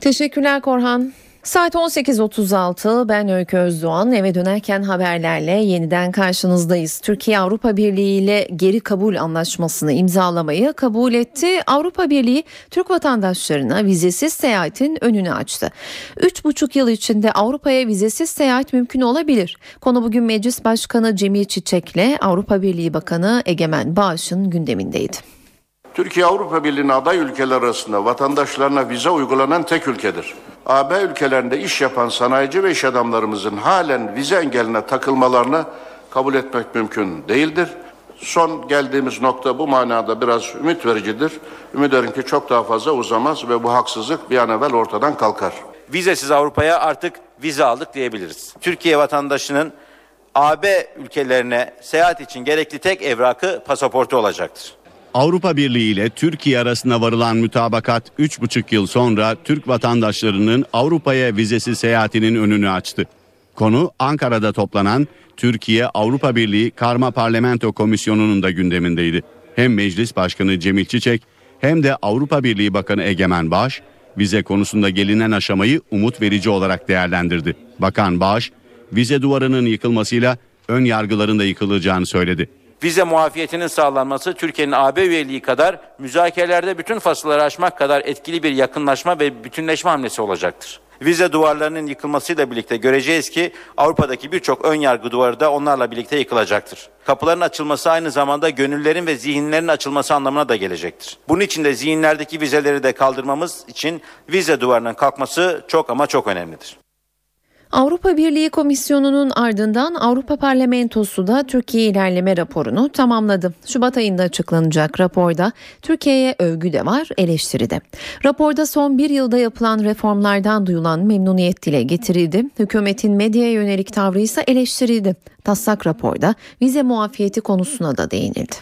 Teşekkürler Korhan. Saat 18.36, ben Öykü Özdoğan. Eve dönerken haberlerle yeniden karşınızdayız. Türkiye Avrupa Birliği ile geri kabul anlaşmasını imzalamayı kabul etti. Avrupa Birliği Türk vatandaşlarına vizesiz seyahatin önünü açtı. 3,5 yıl içinde Avrupa'ya vizesiz seyahat mümkün olabilir. Konu bugün Meclis Başkanı Cemil Çiçek ile Avrupa Birliği Bakanı Egemen Bağış'ın gündemindeydi. Türkiye Avrupa Birliği'ne aday ülkeler arasında vatandaşlarına vize uygulanan tek ülkedir. AB ülkelerinde iş yapan sanayici ve iş adamlarımızın halen vize engeline takılmalarını kabul etmek mümkün değildir. Son geldiğimiz nokta bu manada biraz ümit vericidir. Ümit ederim ki çok daha fazla uzamaz ve bu haksızlık bir an evvel ortadan kalkar. Vizesiz Avrupa'ya artık vize aldık diyebiliriz. Türkiye vatandaşının AB ülkelerine seyahat için gerekli tek evrakı pasaportu olacaktır. Avrupa Birliği ile Türkiye arasında varılan mutabakat 3,5 yıl sonra Türk vatandaşlarının Avrupa'ya vizesiz seyahatinin önünü açtı. Konu Ankara'da toplanan Türkiye Avrupa Birliği Karma Parlamento Komisyonu'nun da gündemindeydi. Hem Meclis Başkanı Cemil Çiçek hem de Avrupa Birliği Bakanı Egemen Bağış vize konusunda gelinen aşamayı umut verici olarak değerlendirdi. Bakan Bağış vize duvarının yıkılmasıyla ön yargıların da yıkılacağını söyledi. Vize muafiyetinin sağlanması Türkiye'nin AB üyeliği kadar müzakerelerde bütün fasılları aşmak kadar etkili bir yakınlaşma ve bütünleşme hamlesi olacaktır. Vize duvarlarının yıkılmasıyla birlikte göreceğiz ki Avrupa'daki birçok ön yargı duvarı da onlarla birlikte yıkılacaktır. Kapıların açılması aynı zamanda gönüllerin ve zihinlerin açılması anlamına da gelecektir. Bunun için de zihinlerdeki vizeleri de kaldırmamız için vize duvarının kalkması çok ama çok önemlidir. Avrupa Birliği Komisyonu'nun ardından Avrupa Parlamentosu da Türkiye ilerleme raporunu tamamladı. Şubat ayında açıklanacak raporda Türkiye'ye övgü de var, eleştiri de. Raporda son bir yılda yapılan reformlardan duyulan memnuniyet dile getirildi. Hükümetin medyaya yönelik tavrı ise eleştirildi. Taslak raporda vize muafiyeti konusuna da değinildi.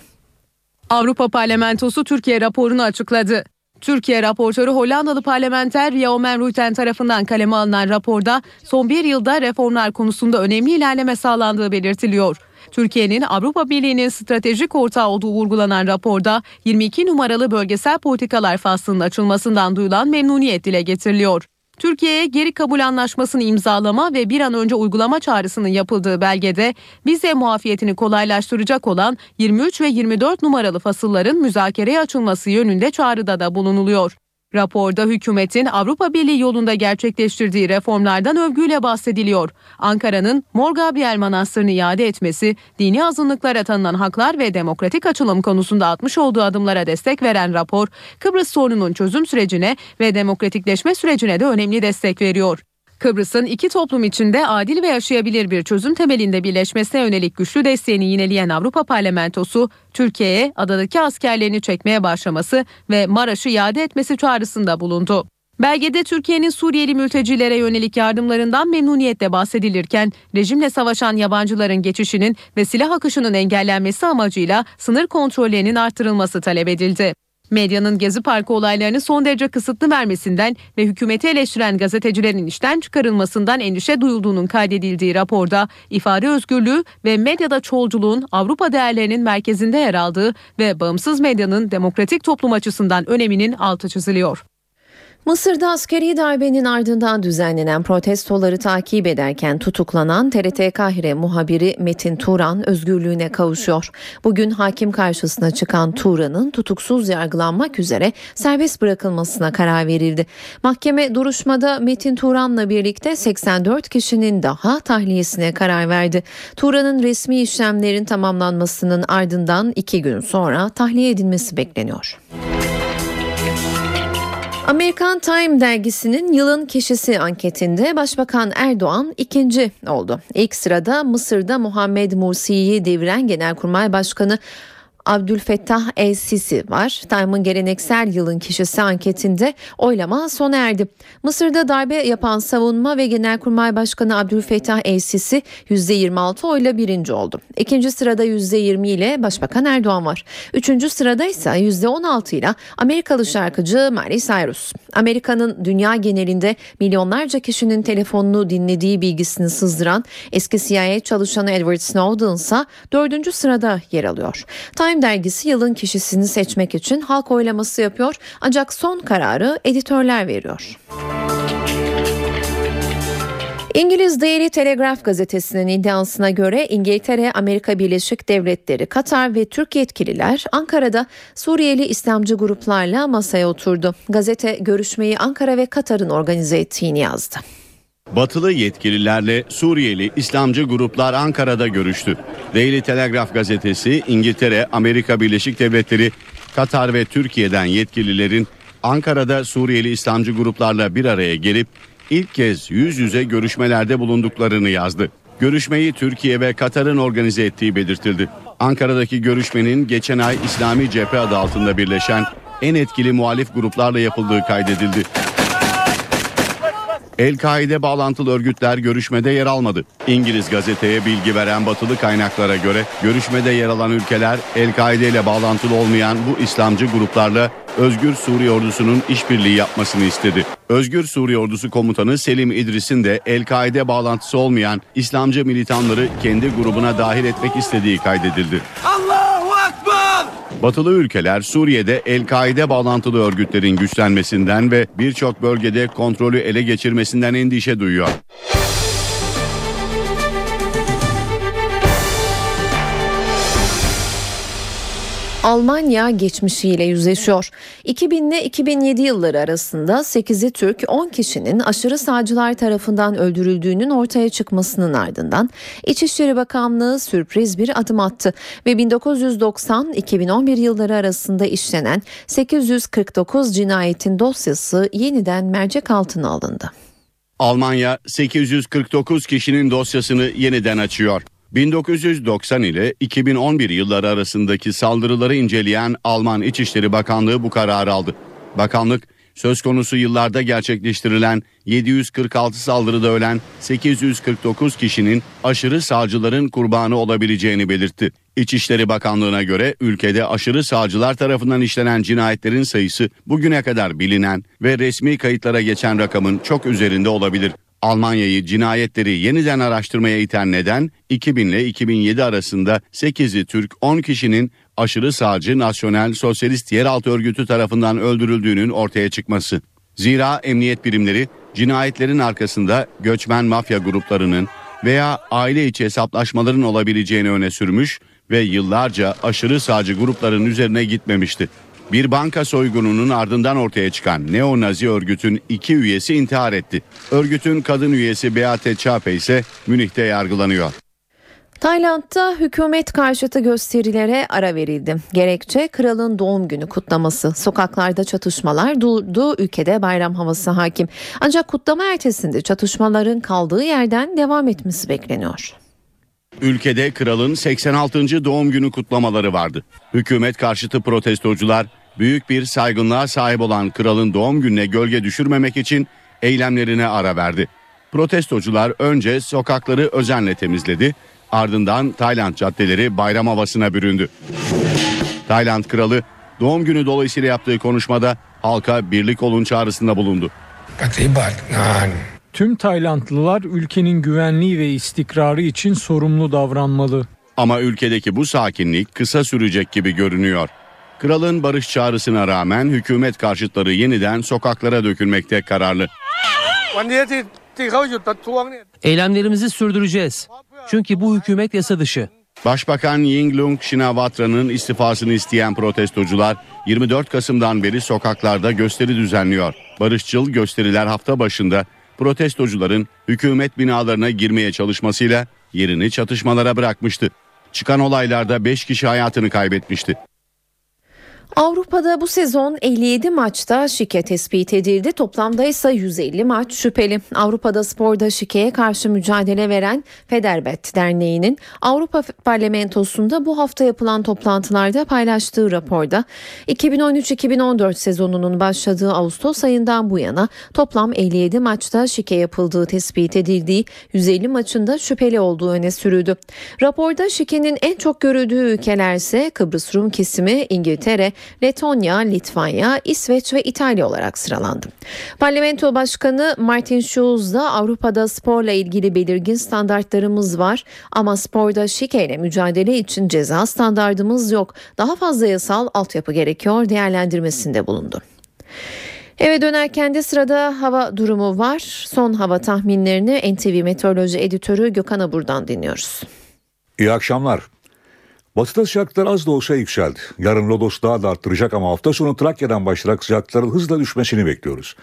Avrupa Parlamentosu Türkiye raporunu açıkladı. Türkiye raportörü Hollandalı parlamenter Ria Oomen Ruijten tarafından kaleme alınan raporda son bir yılda reformlar konusunda önemli ilerleme sağlandığı belirtiliyor. Türkiye'nin Avrupa Birliği'nin stratejik ortağı olduğu vurgulanan raporda 22 numaralı bölgesel politikalar faslının açılmasından duyulan memnuniyet dile getiriliyor. Türkiye'ye geri kabul anlaşmasını imzalama ve bir an önce uygulama çağrısının yapıldığı belgede vize muafiyetini kolaylaştıracak olan 23 ve 24 numaralı fasılların müzakereye açılması yönünde çağrıda da bulunuluyor. Raporda hükümetin Avrupa Birliği yolunda gerçekleştirdiği reformlardan övgüyle bahsediliyor. Ankara'nın Mor Gabriel Manastırı'nı iade etmesi, dini azınlıklara tanınan haklar ve demokratik açılım konusunda atmış olduğu adımlara destek veren rapor, Kıbrıs sorununun çözüm sürecine ve demokratikleşme sürecine de önemli destek veriyor. Kıbrıs'ın iki toplum içinde adil ve yaşayabilir bir çözüm temelinde birleşmesine yönelik güçlü desteğini yineleyen Avrupa Parlamentosu, Türkiye'ye adadaki askerlerini çekmeye başlaması ve Maraş'ı iade etmesi çağrısında bulundu. Belgede Türkiye'nin Suriyeli mültecilere yönelik yardımlarından memnuniyetle bahsedilirken, rejimle savaşan yabancıların geçişinin ve silah akışının engellenmesi amacıyla sınır kontrollerinin artırılması talep edildi. Medyanın Gezi Parkı olaylarını son derece kısıtlı vermesinden ve hükümeti eleştiren gazetecilerin işten çıkarılmasından endişe duyulduğunun kaydedildiği raporda ifade özgürlüğü ve medyada çoğulculuğun Avrupa değerlerinin merkezinde yer aldığı ve bağımsız medyanın demokratik toplum açısından öneminin altı çiziliyor. Mısır'da askeri darbenin ardından düzenlenen protestoları takip ederken tutuklanan TRT Kahire muhabiri Metin Turan özgürlüğüne kavuşuyor. Bugün hakim karşısına çıkan Turan'ın tutuksuz yargılanmak üzere serbest bırakılmasına karar verildi. Mahkeme duruşmada Metin Turan'la birlikte 84 kişinin daha tahliyesine karar verdi. Turan'ın resmi işlemlerin tamamlanmasının ardından 2 gün sonra tahliye edilmesi bekleniyor. Amerikan Time dergisinin yılın kişisi anketinde Başbakan Erdoğan ikinci oldu. İlk sırada Mısır'da Muhammed Mursi'yi deviren Genelkurmay Başkanı Abdülfettah El-Sisi var. Time'ın geleneksel yılın kişisi anketinde oylama sona erdi. Mısır'da darbe yapan savunma ve Genelkurmay Başkanı Abdülfettah El-Sisi %26 oyla birinci oldu. İkinci sırada %20 ile Başbakan Erdoğan var. Üçüncü sırada ise %16 ile Amerikalı şarkıcı Miley Cyrus. Amerika'nın dünya genelinde milyonlarca kişinin telefonunu dinlediği bilgisini sızdıran eski CIA çalışanı Edward Snowden ise 4. sırada yer alıyor. Time dergisi yılın kişisini seçmek için halk oylaması yapıyor, ancak son kararı editörler veriyor. İngiliz Daily Telegraph gazetesinin iddiasına göre İngiltere, Amerika Birleşik Devletleri, Katar ve Türk yetkililer Ankara'da Suriyeli İslamcı gruplarla masaya oturdu. Gazete görüşmeyi Ankara ve Katar'ın organize ettiğini yazdı. Batılı yetkililerle Suriyeli İslamcı gruplar Ankara'da görüştü. Daily Telegraph gazetesi İngiltere, Amerika Birleşik Devletleri, Katar ve Türkiye'den yetkililerin Ankara'da Suriyeli İslamcı gruplarla bir araya gelip ilk kez yüz yüze görüşmelerde bulunduklarını yazdı. Görüşmeyi Türkiye ve Katar'ın organize ettiği belirtildi. Ankara'daki görüşmenin geçen ay İslami Cephe adı altında birleşen en etkili muhalif gruplarla yapıldığı kaydedildi. El-Kaide bağlantılı örgütler görüşmede yer almadı. İngiliz gazeteye bilgi veren batılı kaynaklara göre görüşmede yer alan ülkeler El-Kaide ile bağlantılı olmayan bu İslamcı gruplarla Özgür Suriye Ordusu'nun işbirliği yapmasını istedi. Özgür Suriye Ordusu Komutanı Selim İdris'in de El-Kaide bağlantısı olmayan İslamcı militanları kendi grubuna dahil etmek istediği kaydedildi. Allahu Akbar! Batılı ülkeler Suriye'de El-Kaide bağlantılı örgütlerin güçlenmesinden ve birçok bölgede kontrolü ele geçirmesinden endişe duyuyor. Almanya geçmişiyle yüzleşiyor. 2000 ile 2007 yılları arasında 8'i Türk, 10 kişinin aşırı sağcılar tarafından öldürüldüğünün ortaya çıkmasının ardından İçişleri Bakanlığı sürpriz bir adım attı ve 1990-2011 yılları arasında işlenen 849 cinayetin dosyası yeniden mercek altına alındı. Almanya 849 kişinin dosyasını yeniden açıyor. 1990 ile 2011 yılları arasındaki saldırıları inceleyen Alman İçişleri Bakanlığı bu kararı aldı. Bakanlık, söz konusu yıllarda gerçekleştirilen 746 saldırıda ölen 849 kişinin aşırı sağcıların kurbanı olabileceğini belirtti. İçişleri Bakanlığı'na göre ülkede aşırı sağcılar tarafından işlenen cinayetlerin sayısı bugüne kadar bilinen ve resmi kayıtlara geçen rakamın çok üzerinde olabilir. Almanya'yı cinayetleri yeniden araştırmaya iten neden 2000 ile 2007 arasında 8'i Türk, 10 kişinin aşırı sağcı Nasyonal Sosyalist Yeraltı Örgütü tarafından öldürüldüğünün ortaya çıkması. Zira emniyet birimleri cinayetlerin arkasında göçmen mafya gruplarının veya aile içi hesaplaşmaların olabileceğini öne sürmüş ve yıllarca aşırı sağcı grupların üzerine gitmemişti. Bir banka soygununun ardından ortaya çıkan neo-nazi örgütün 2 üyesi intihar etti. Örgütün kadın üyesi Beate Çape ise Münih'te yargılanıyor. Tayland'da hükümet karşıtı gösterilere ara verildi. Gerekçe kralın doğum günü kutlaması. Sokaklarda çatışmalar durdu, ülkede bayram havası hakim. Ancak kutlama ertesinde çatışmaların kaldığı yerden devam etmesi bekleniyor. Ülkede kralın 86. doğum günü kutlamaları vardı. Hükümet karşıtı protestocular büyük bir saygınlığa sahip olan kralın doğum gününe gölge düşürmemek için eylemlerine ara verdi. Protestocular önce sokakları özenle temizledi, ardından Tayland caddeleri bayram havasına büründü. Tayland kralı doğum günü dolayısıyla yaptığı konuşmada halka birlik olun çağrısında bulundu. Tüm Taylandlılar ülkenin güvenliği ve istikrarı için sorumlu davranmalı. Ama ülkedeki bu sakinlik kısa sürecek gibi görünüyor. Kralın barış çağrısına rağmen hükümet karşıtları yeniden sokaklara dökülmekte kararlı. Eylemlerimizi sürdüreceğiz. Çünkü bu hükümet yasa dışı. Başbakan Yingluck Shinawatra istifasını isteyen protestocular 24 Kasım'dan beri sokaklarda gösteri düzenliyor. Barışçıl gösteriler hafta başında protestocuların hükümet binalarına girmeye çalışmasıyla yerini çatışmalara bırakmıştı. Çıkan olaylarda 5 kişi hayatını kaybetmişti. Avrupa'da bu sezon 57 maçta şike tespit edildi. Toplamda ise 150 maç şüpheli. Avrupa'da sporda şikeye karşı mücadele veren Federbet Derneği'nin Avrupa Parlamentosu'nda bu hafta yapılan toplantılarda paylaştığı raporda 2013-2014 sezonunun başladığı Ağustos ayından bu yana toplam 57 maçta şike yapıldığı tespit edildiği, 150 maçında şüpheli olduğu öne sürüldü. Raporda şikenin en çok görüldüğü ülkeler ise Kıbrıs Rum kesimi, İngiltere, Letonya, Litvanya, İsveç ve İtalya olarak sıralandı. Parlamento Başkanı Martin Schulz da Avrupa'da sporla ilgili belirgin standartlarımız var ama sporda şikeyle mücadele için ceza standardımız yok. Daha fazla yasal altyapı gerekiyor değerlendirmesinde bulundu. Eve dönerken de sırada hava durumu var. Son hava tahminlerini NTV Meteoroloji Editörü Gökhan Abur'dan dinliyoruz. İyi akşamlar. Batıda sıcaklıklar az da olsa yükseldi. Yarın lodos daha da arttıracak ama hafta sonu Trakya'dan başlayarak sıcaklıkların hızla düşmesini bekliyoruz.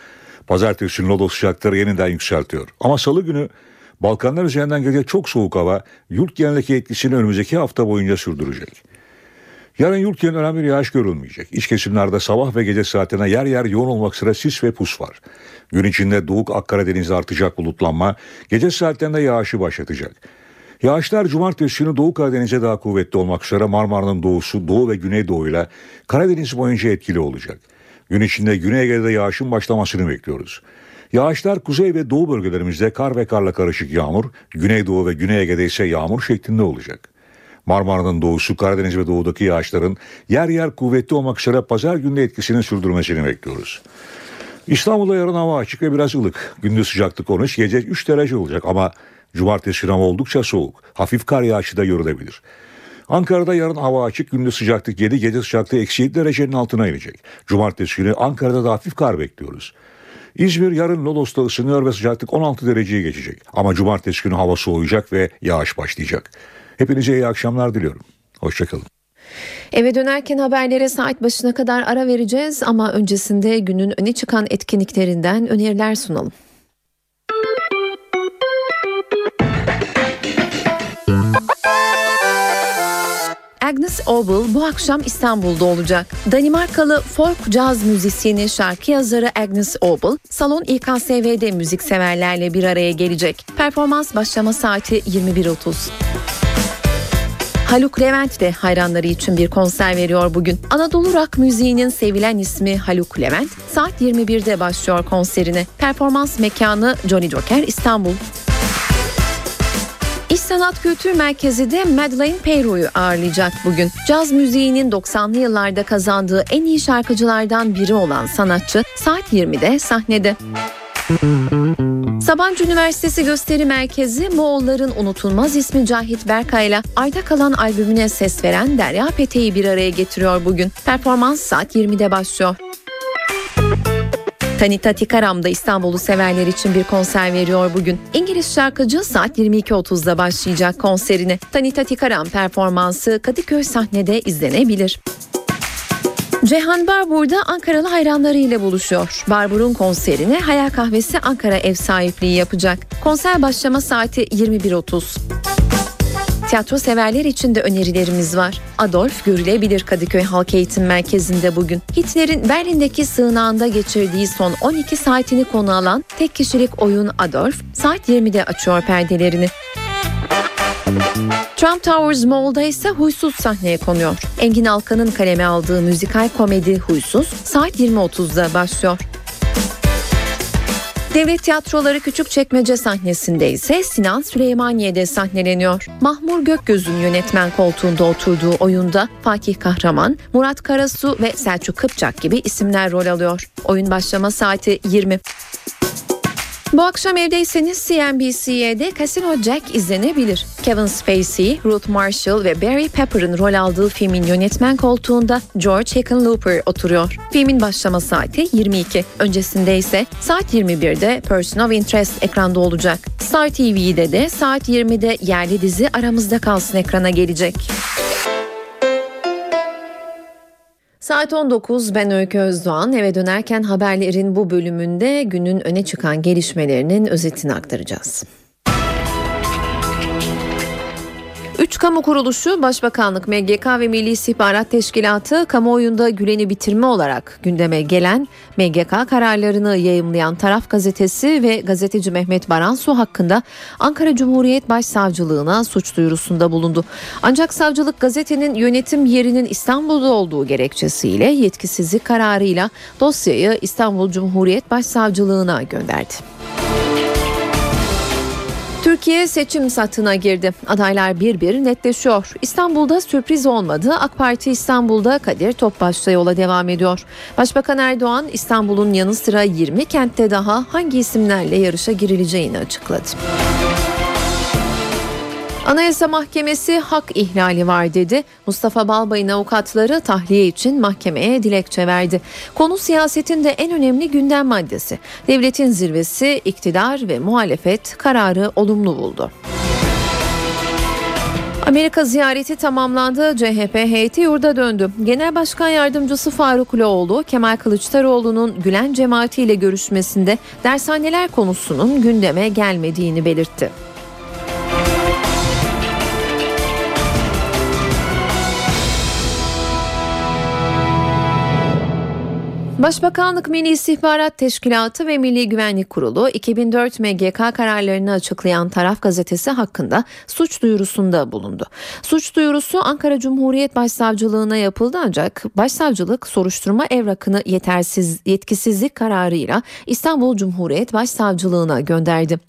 Pazartesi günü lodos sıcaklıkları yeniden yükseltiyor. Ama salı günü Balkanlar üzerinden gelecek çok soğuk hava yurt genelindeki etkisini önümüzdeki hafta boyunca sürdürecek. Yarın yurt genelinde önemli bir yağış görülmeyecek. İç kesimlerde sabah ve gece saatlerine yer yer yoğun olmak üzere sis ve pus var. Gün içinde Doğu Akaradeniz'de artacak bulutlanma gece saatlerinde yağışı başlatacak. Yağışlar cumartesi günü Doğu Karadeniz'e daha kuvvetli olmak üzere Marmara'nın doğusu, Doğu ve Güneydoğu'yla Karadeniz boyunca etkili olacak. Gün içinde Güney Ege'de yağışın başlamasını bekliyoruz. Yağışlar kuzey ve doğu bölgelerimizde kar ve karla karışık yağmur, Güneydoğu ve Güney Ege'de ise yağmur şeklinde olacak. Marmara'nın doğusu, Karadeniz ve doğudaki yağışların yer yer kuvvetli olmak üzere pazar günü etkisini sürdürmesini bekliyoruz. İstanbul'da yarın hava açık ve biraz ılık. Gündüz sıcaklık 13, gece 3 derece olacak ama cumartesi hava oldukça soğuk. Hafif kar yağışı da görülebilir. Ankara'da yarın hava açık, gündüz sıcaklık 7, gece sıcaklığı -7 derecenin altına inecek. Cumartesi günü Ankara'da da hafif kar bekliyoruz. İzmir yarın lodos'ta ısınıyor ve sıcaklık 16 dereceye geçecek. Ama cumartesi günü hava soğuyacak ve yağış başlayacak. Hepinize iyi akşamlar diliyorum. Hoşçakalın. Eve dönerken haberlere saat başına kadar ara vereceğiz ama öncesinde günün öne çıkan etkinliklerinden öneriler sunalım. Agnes Obel bu akşam İstanbul'da olacak. Danimarkalı folk caz müzisyeni, şarkı yazarı Agnes Obel, Salon İKSV'de müzikseverlerle bir araya gelecek. Performans başlama saati 21.30. Haluk Levent de hayranları için bir konser veriyor bugün. Anadolu rock müziğinin sevilen ismi Haluk Levent, saat 21'de başlıyor konserine. Performans mekanı Johnny Joker İstanbul. İş Sanat Kültür Merkezi de Madeleine Peyro'yu ağırlayacak bugün. Caz müziğinin 90'lı yıllarda kazandığı en iyi şarkıcılardan biri olan sanatçı saat 20'de sahnede. Sabancı Üniversitesi Gösteri Merkezi Moğolların unutulmaz ismi Cahit Berkay'la Ayda Kalan albümüne ses veren Derya Pete'yi bir araya getiriyor bugün. Performans saat 20'de başlıyor. Tanita Tikaram da İstanbul'u severler için bir konser veriyor bugün. İngiliz şarkıcı saat 22.30'da başlayacak konserine. Tanita Tikaram performansı Kadıköy sahnede izlenebilir. Ceyhan Barbur da Ankaralı hayranlarıyla buluşuyor. Barbur'un konserine Hayal Kahvesi Ankara ev sahipliği yapacak. Konser başlama saati 21.30. Tiyatro severler için de önerilerimiz var. Adolf görülebilir Kadıköy Halk Eğitim Merkezi'nde bugün. Hitler'in Berlin'deki sığınağında geçirdiği son 12 saatini konu alan tek kişilik oyun Adolf saat 20'de açıyor perdelerini. Trump Towers Mall'da ise Huysuz sahneye konuyor. Engin Alkan'ın kaleme aldığı müzikal komedi Huysuz saat 20.30'da başlıyor. Devlet Tiyatroları Küçükçekmece sahnesinde ise Sinan Süleymaniye'de sahneleniyor. Mahmur Gökgöz'ün yönetmen koltuğunda oturduğu oyunda Fatih Kahraman, Murat Karasu ve Selçuk Kıpçak gibi isimler rol alıyor. Oyun başlama saati 20. Bu akşam evdeyseniz CNBC'de Casino Jack izlenebilir. Kevin Spacey, Ruth Marshall ve Barry Pepper'ın rol aldığı filmin yönetmen koltuğunda George Hickenlooper oturuyor. Filmin başlama saati 22. Öncesinde ise saat 21'de Person of Interest ekranda olacak. Star TV'de de saat 20'de yerli dizi Aramızda Kalsın ekrana gelecek. Saat 19, ben Öykü Özdoğan. Eve dönerken haberlerin bu bölümünde günün öne çıkan gelişmelerinin özetini aktaracağız. 3 kamu kuruluşu, Başbakanlık, MGK ve Milli İstihbarat Teşkilatı kamuoyunda Gülen'i bitirme olarak gündeme gelen MGK kararlarını yayımlayan Taraf Gazetesi ve gazeteci Mehmet Baransu hakkında Ankara Cumhuriyet Başsavcılığına suç duyurusunda bulundu. Ancak savcılık gazetenin yönetim yerinin İstanbul'da olduğu gerekçesiyle yetkisizlik kararıyla dosyayı İstanbul Cumhuriyet Başsavcılığına gönderdi. Türkiye seçim satına girdi. Adaylar bir netleşiyor. İstanbul'da sürpriz olmadı. AK Parti İstanbul'da Kadir Topbaş'la yola devam ediyor. Başbakan Erdoğan İstanbul'un yanı sıra 20 kentte daha hangi isimlerle yarışa girileceğini açıkladı. Anayasa Mahkemesi hak ihlali var dedi. Mustafa Balbay'ın avukatları tahliye için mahkemeye dilekçe verdi. Konu siyasetin de en önemli gündem maddesi. Devletin zirvesi, iktidar ve muhalefet kararı olumlu buldu. Amerika ziyareti tamamlandı. CHP heyeti yurda döndü. Genel Başkan Yardımcısı Faruk Loğlu, Kemal Kılıçdaroğlu'nun Gülen cemaatiyle görüşmesinde dershaneler konusunun gündeme gelmediğini belirtti. Başbakanlık, Milli İstihbarat Teşkilatı ve Milli Güvenlik Kurulu 2004 MGK kararlarını açıklayan Taraf Gazetesi hakkında suç duyurusunda bulundu. Suç duyurusu Ankara Cumhuriyet Başsavcılığına yapıldı ancak Başsavcılık soruşturma evrakını yetkisizlik kararıyla İstanbul Cumhuriyet Başsavcılığına gönderdi.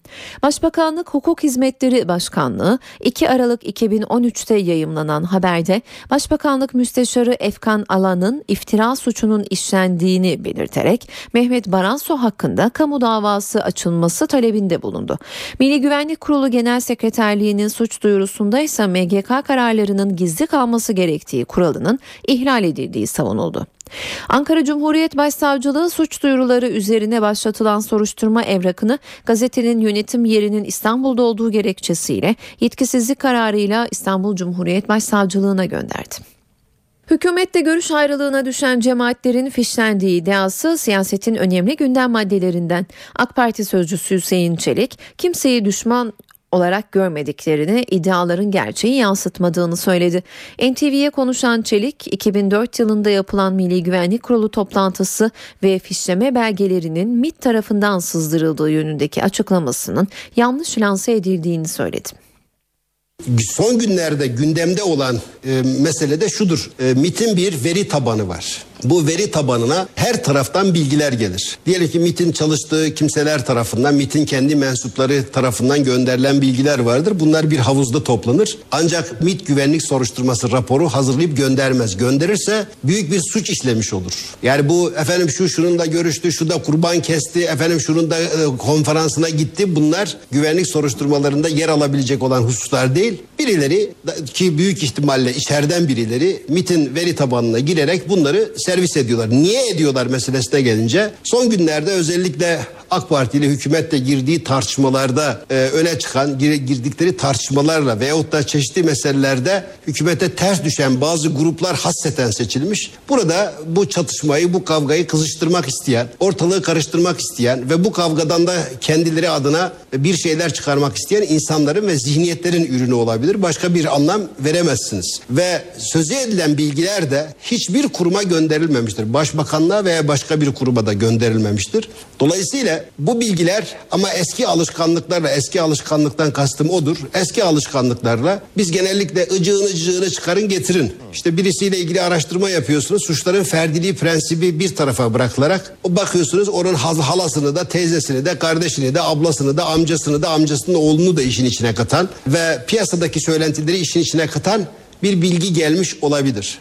Başbakanlık Hukuk Hizmetleri Başkanlığı 2 Aralık 2013'te yayımlanan haberde Başbakanlık Müsteşarı Efkan Alan'ın iftira suçunun işlendiğini belirterek Mehmet Baransu hakkında kamu davası açılması talebinde bulundu. Milli Güvenlik Kurulu Genel Sekreterliği'nin suç duyurusunda ise MGK kararlarının gizli kalması gerektiği kuralının ihlal edildiği savunuldu. Ankara Cumhuriyet Başsavcılığı suç duyuruları üzerine başlatılan soruşturma evrakını gazetenin yönetim yerinin İstanbul'da olduğu gerekçesiyle yetkisizlik kararıyla İstanbul Cumhuriyet Başsavcılığına gönderdi. Hükümette görüş ayrılığına düşen cemaatlerin fişlendiği iddiası siyasetin önemli gündem maddelerinden. AK Parti sözcüsü Hüseyin Çelik, kimseyi düşman olarak görmediklerini, iddiaların gerçeği yansıtmadığını söyledi. NTV'ye konuşan Çelik, 2004 yılında yapılan Milli Güvenlik Kurulu toplantısı ve fişleme belgelerinin MİT tarafından sızdırıldığı yönündeki açıklamasının yanlış lanse edildiğini söyledi. Son günlerde gündemde olan mesele de şudur. MİT'in bir veri tabanı var. Bu veri tabanına her taraftan bilgiler gelir. Diyelim ki MİT'in çalıştığı kimseler tarafından, MİT'in kendi mensupları tarafından gönderilen bilgiler vardır. Bunlar bir havuzda toplanır. Ancak MİT güvenlik soruşturması raporu hazırlayıp göndermez. Gönderirse büyük bir suç işlemiş olur. Yani bu şununla görüştü, şu da kurban kesti, şunun da konferansına gitti. Bunlar güvenlik soruşturmalarında yer alabilecek olan hususlar değil. Birileri ki büyük ihtimalle içeriden birileri MİT'in veri tabanına girerek bunları servis ediyorlar. Niye ediyorlar meselesine gelince son günlerde özellikle AK Parti ile hükümetle girdiği tartışmalarda öne çıkan girdikleri tartışmalarla veyahut da çeşitli meselelerde hükümete ters düşen bazı gruplar hasseten seçilmiş. Burada bu çatışmayı, bu kavgayı kızıştırmak isteyen, ortalığı karıştırmak isteyen ve bu kavgadan da kendileri adına bir şeyler çıkarmak isteyen insanların ve zihniyetlerin ürünü olabilir. Başka bir anlam veremezsiniz. Ve sözü edilen bilgiler de hiçbir kuruma gönderilmemiştir. Başbakanlığa veya başka bir kuruma da gönderilmemiştir. Dolayısıyla bu bilgiler ama eski alışkanlıklarla, eski alışkanlıktan kastım odur. Eski alışkanlıklarla biz genellikle ıcığını çıkarın getirin. İşte birisiyle ilgili araştırma yapıyorsunuz. Suçların ferdiliği prensibi bir tarafa bırakılarak bakıyorsunuz onun halasını da, teyzesini de, kardeşini de, ablasını da, amcasını da, amcasının oğlunu da işin içine katan ve piyasadaki söylentileri işin içine katan bir bilgi gelmiş olabilir.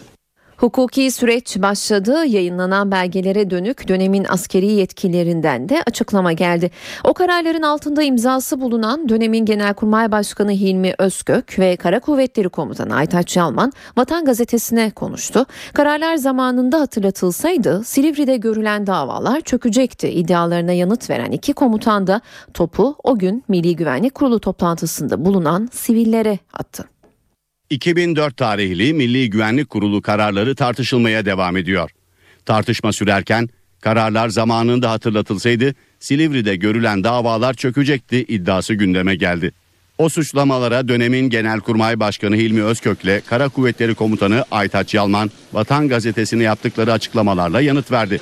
Hukuki süreç başladı. Yayınlanan belgelere dönük dönemin askeri yetkililerinden de açıklama geldi. O kararların altında imzası bulunan dönemin Genelkurmay Başkanı Hilmi Özkök ve Kara Kuvvetleri Komutanı Aytaç Yalman Vatan Gazetesi'ne konuştu. Kararlar zamanında hatırlatılsaydı Silivri'de görülen davalar çökecekti iddialarına yanıt veren iki komutan da topu o gün Milli Güvenlik Kurulu toplantısında bulunan sivillere attı. 2004 tarihli Milli Güvenlik Kurulu kararları tartışılmaya devam ediyor. Tartışma sürerken kararlar zamanında hatırlatılsaydı Silivri'de görülen davalar çökecekti iddiası gündeme geldi. O suçlamalara dönemin Genelkurmay Başkanı Hilmi Özkök'le Kara Kuvvetleri Komutanı Aytaç Yalman Vatan Gazetesi'ne yaptıkları açıklamalarla yanıt verdi.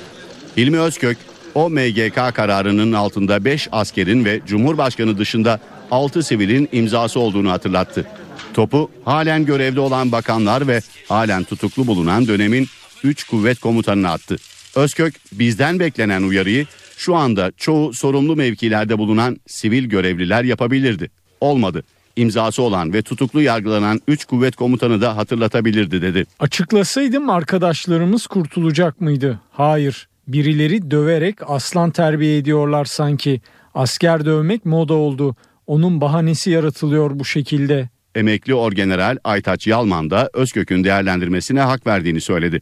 Hilmi Özkök, o MGK kararının altında 5 askerin ve Cumhurbaşkanı dışında 6 sivilin imzası olduğunu hatırlattı. Topu halen görevde olan bakanlar ve halen tutuklu bulunan dönemin 3 kuvvet komutanına attı. Özkök, bizden beklenen uyarıyı şu anda çoğu sorumlu mevkilerde bulunan sivil görevliler yapabilirdi. Olmadı. İmzası olan ve tutuklu yargılanan 3 kuvvet komutanı da hatırlatabilirdi dedi. Açıklasaydım arkadaşlarımız kurtulacak mıydı? Hayır. Birileri döverek aslan terbiye ediyorlar sanki. Asker dövmek moda oldu. Onun bahanesi yaratılıyor bu şekilde. Emekli Orgeneral Aytaç Yalman da Özkök'ün değerlendirmesine hak verdiğini söyledi.